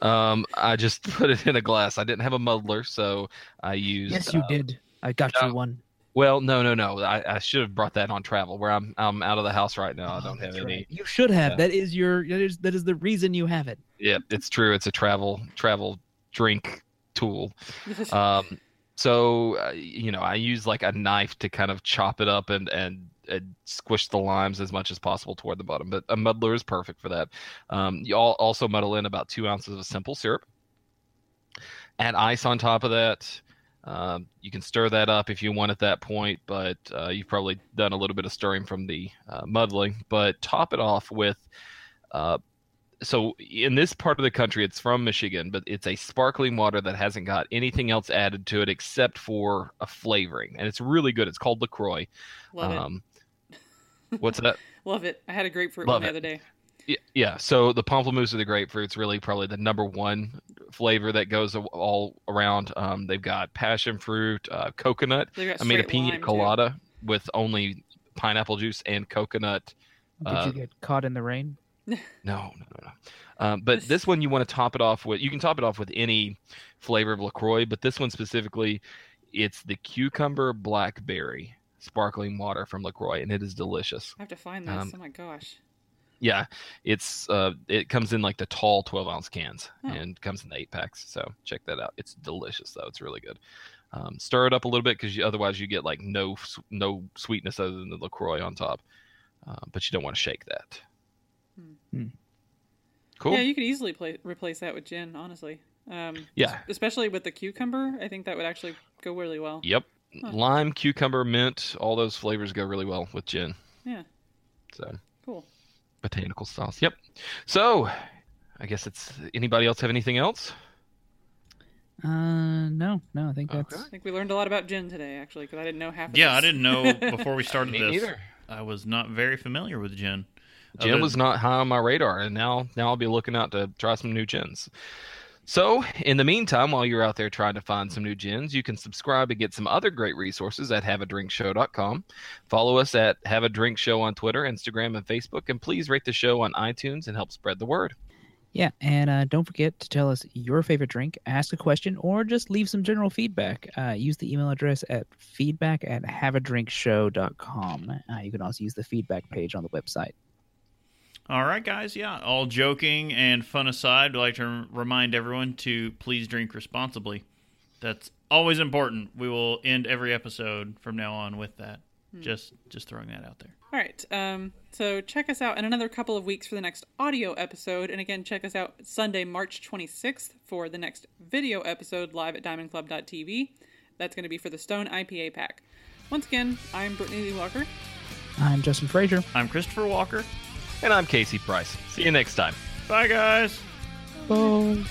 I just put it in a glass. I didn't have a muddler, so I used... Yes, you did. I got you one. Well, no. I should have brought that on travel where I'm out of the house right now. I don't have any. Right. You should have. Yeah. That is the reason you have it. Yeah, it's true. It's a travel drink tool. So I use like a knife to kind of chop it up and squish the limes as much as possible toward the bottom. But a muddler is perfect for that. You also muddle in about 2 ounces of simple syrup. Add ice on top of that. You can stir that up if you want at that point, but you've probably done a little bit of stirring from the muddling. But top it off with so in this part of the country, it's from Michigan, but it's a sparkling water that hasn't got anything else added to it except for a flavoring, and it's really good. It's called LaCroix. Love it. What's that? Love it. I had a grapefruit one the other day. Yeah, so the pamplemousse or the grapefruit's really probably the number one flavor that goes all around. They've got passion fruit, coconut. I made a pina colada with only pineapple juice and coconut. Did you get caught in the rain? No. But this one you want to top it off with. You can top it off with any flavor of LaCroix, but this one specifically, it's the cucumber blackberry sparkling water from LaCroix, and it is delicious. I have to find this. Oh my gosh. Yeah, it comes in like the tall 12-ounce cans and comes in the 8-packs. So check that out. It's delicious, though. It's really good. Stir it up a little bit because otherwise you get like no sweetness other than the LaCroix on top. But you don't want to shake that. Hmm. Cool. Yeah, you could easily replace that with gin, honestly. Especially with the cucumber. I think that would actually go really well. Yep. Huh. Lime, cucumber, mint, all those flavors go really well with gin. Yeah. So. Cool. Botanical sauce. Yep. So, I guess it's. Anybody else have anything else? No. I think that's. Okay. I think we learned a lot about gin today, actually, because I didn't know half of this. I didn't know before we started this. Either. I was not very familiar with gin. Gin was not high on my radar, and now I'll be looking out to try some new gins. So, in the meantime, while you're out there trying to find some new gins, you can subscribe and get some other great resources at haveadrinkshow.com. Follow us at Have a Drink Show on Twitter, Instagram, and Facebook, and please rate the show on iTunes and help spread the word. Yeah, and don't forget to tell us your favorite drink, ask a question, or just leave some general feedback. Use the email address at feedback@haveadrinkshow.com. You can also use the feedback page on the website. All right, guys. Yeah, all joking and fun aside, I'd like to remind everyone to please drink responsibly. That's always important. We will end every episode from now on with that. Just throwing that out there. All right. So check us out in another couple of weeks for the next audio episode. And again, check us out Sunday, March 26th for the next video episode live at diamondclub.tv. That's going to be for the Stone IPA pack. Once again, I'm Brittany Lee Walker. I'm Justin Frazier. I'm Christopher Walker. And I'm Casey Price. See you next time. Bye, guys. Bye.